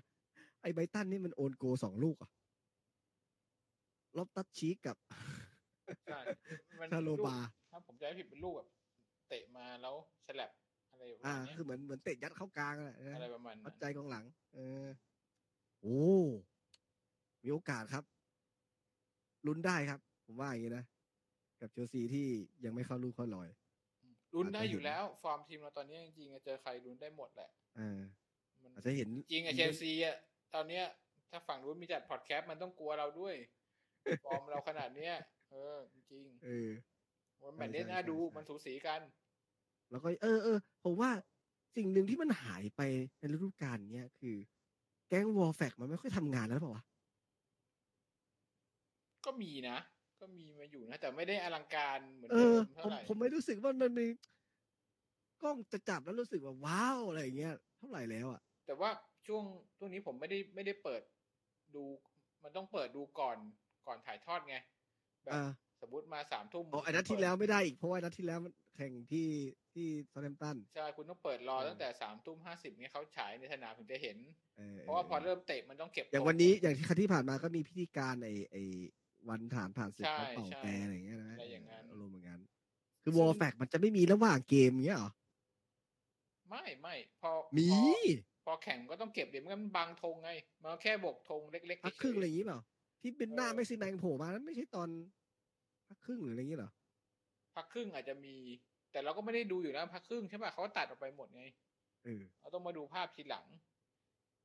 ไอ้ไบตันนี่มันโอนโก2 ลูกอ่ะลบตัดชีกับชาโลบาถ้าผมจะให้ผิดเป็นลูกแบบเตะมาแล้วฉลับอะไรแบบนี้คือเหมือนเตะยัดเข้ากลางอะไรประมาณนั้นใจกองหลังโอ้มีโอกาสครับลุ้นได้ครับผมว่าอย่างนี้นะกับเชลซีที่ยังไม่เข้าลูกเข้าลอยลุ้นได้อยู่แล้วฟอร์มทีมเราตอนนี้จริงๆเจอใครลุ้นได้หมดแหละอาจจะเห็นจริงเชลซีอ่ะตอนเนี้ยถ้าฝั่งนู้นมีจัดพอดแคสต์มันต้องกลัวเราด้วยฟอร์มเราขนาดเนี้ยจริงมันแมตช์เล่นน่าดูมันสูสีกันแล้วก็ผมว่าสิ่งหนึ่งที่มันหายไปในฤดูกาลเนี้ยคือแก๊งวอลแฟกมันไม่ค่อยทำงานแล้วเปล่าวะก็มีนะก็มีมาอยู่นะแต่ไม่ได้อลังการเหมือนเดิมเท่าไหร่ผมไม่รู้สึกว่ามันมีกล้องจะจับแล้วรู้สึกว่าว้าวอะไรอย่างเงี้ยเท่าไหร่แล้วอ่ะแต่ว่าช่วงนี้ผมไม่ได้เปิดดูมันต้องเปิดดูก่อนถ่ายทอดไงแบบสมมติมา 3 ทุ่มนัดที่แล้วไม่ได้อีกเพราะว่านัดที่แล้วมันแข่งที่ซาแลมตันใช่คุณต้องเปิดรอตั้งแต่ 3:50 นนี่เขาฉายในสนามถึงจะเห็นเพราะว่าพอเริ่มเตะมันต้องเก็บอย่างวันนี้อย่างที่ครั้งที่ผ่านมาก็มีพิธีการไอ้วันถามผ่านศึกเขาเป่าแปรอะไรอย่างเงี้ยนะอะไรอย่างงั้นอารมณ์อย่างงั้นคือวอลแฟกมันจะไม่มีระหว่างเกมเงี้ยหรอไม่พอแข่งก็ต้องเก็บเดี๋ยวมันบังธงไงมันแค่บกธงเล็กๆที่ครึ่งอะไรอย่างงี้เปล่าที่เป็นหน้าไม่สิแดงโผล่มานั้นไม่ใช่ตอนพักครึ่งหรืออะไรอย่างงี้หรอพักครึ่งอาจจะมีแต่เราก็ไม่ได้ดูอยู่นะพักครึ่งใช่ป่ะเขาตัดออกไปหมดไงเราต้องมาดูภาพทีหลัง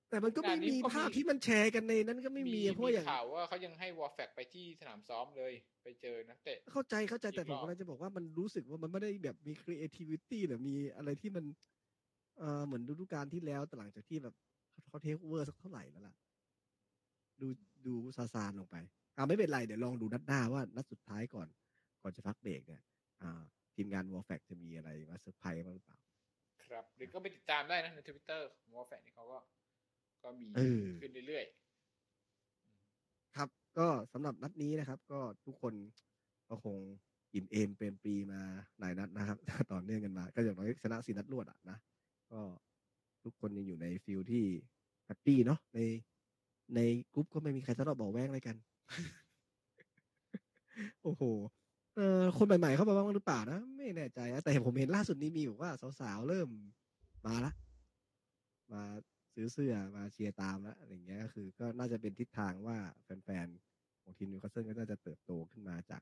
แต่มันก็ไม่มีภาพที่มันแชร์กันในนั้นก็ไม่มีเพราะอย่างข่าวว่าเขายังให้วอลแฟกไปที่สนามซ้อมเลยไปเจอนักเตะเข้าใจแต่ผมกำลังจะบอกว่ามันรู้สึกว่ามันไม่ได้แบบมี creativity หรือมีอะไรที่มันเหมือนฤดูกาลที่แล้วแต่หลังจากที่แบบเขาเทคเวอร์สักเท่าไหร่แล้วล่ะดูซาๆลงไปไม่เป็นไรเดี๋ยวลองดูนัดหน้าว่านัดสุดท้ายก่อนจะพักเบรกเนี่ยทีมงานวอลแฟกจะมีอะไรมาเซอร์ไพรส์บ้างหรือเปล่าครับหรือก็ไปติดตามได้นะใน Twitter วอลแฟกนี่เขาก็มีขึ้นเรื่อยๆครับก็สำหรับนัดนี้นะครับก็ทุกคนก็คงอิ่มเอมเปรมปรีมาหลายนัดนะครับต่อเนื่องกันมาก็อย่างน้อยชนะ4นัดรวดอ่ะนะก็ทุกคนยังอยู่ในฟิลที่แฮปปี้เนาะในกรุ๊ปก็ไม่มีใครทะเลาะเบาะแว้งอะไรกันโอ้โหคนใหม่ๆเข้ามาบ้างหรือเปล่านะไม่แน่ใจนะแต่ผมเห็นล่าสุดนี้มีแบบว่าสาวๆเริ่มมาละมาซื้อเสื้อมาเชียร์ตามละอะไรอย่างเงี้ยก็คือก็น่าจะเป็นทิศทางว่าแฟนๆของทีมนิวคาสเซิลก็น่าจะเติบโตขึ้นมาจาก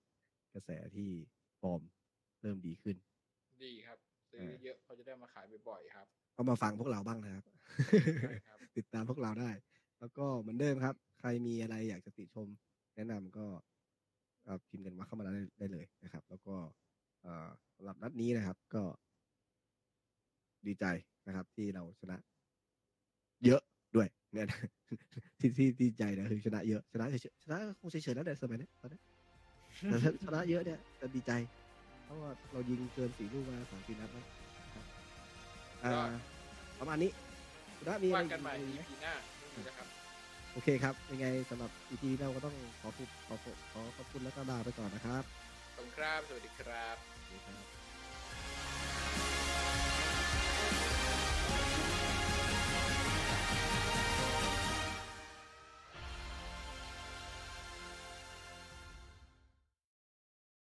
กระแสที่ฟอร์มเริ่มดีขึ้นดีครับซื้อเยอะเขาจะได้มาขายบ่อยๆครับก็มาฟังพวกเราบ้างนะครับ ติดตามพวกเราได้แล้วก็เหมือนเดิมครับใครมีอะไรอยากจะติชมแนะนำก็พิมพ์กันมาเข้ามาได้เลยนะครับแล้วก็สำหรับนัดนี้นะครับก็ดีใจนะครับที่เราชนะเยอะด้วยเนี่ยที่ดีใจนะคือชนะเยอะชนะคงเฉยๆแล้วแต่สมัยนี้ตอนนี้ชนะเยอะเนี่ยแต่ดีใจเพราะว่าเรายิงเกิน4 ลูกมา2 นัดแล้วประมาณนี้ถ้ามีอะไรกันใหม่ปีหน้านะครับโอเคครับยังไงสำหรับ EP เราก็ต้องขอบคุณแล้วก็ลาไปก่อนนะครับขอบคุณครับสวัสดีครับ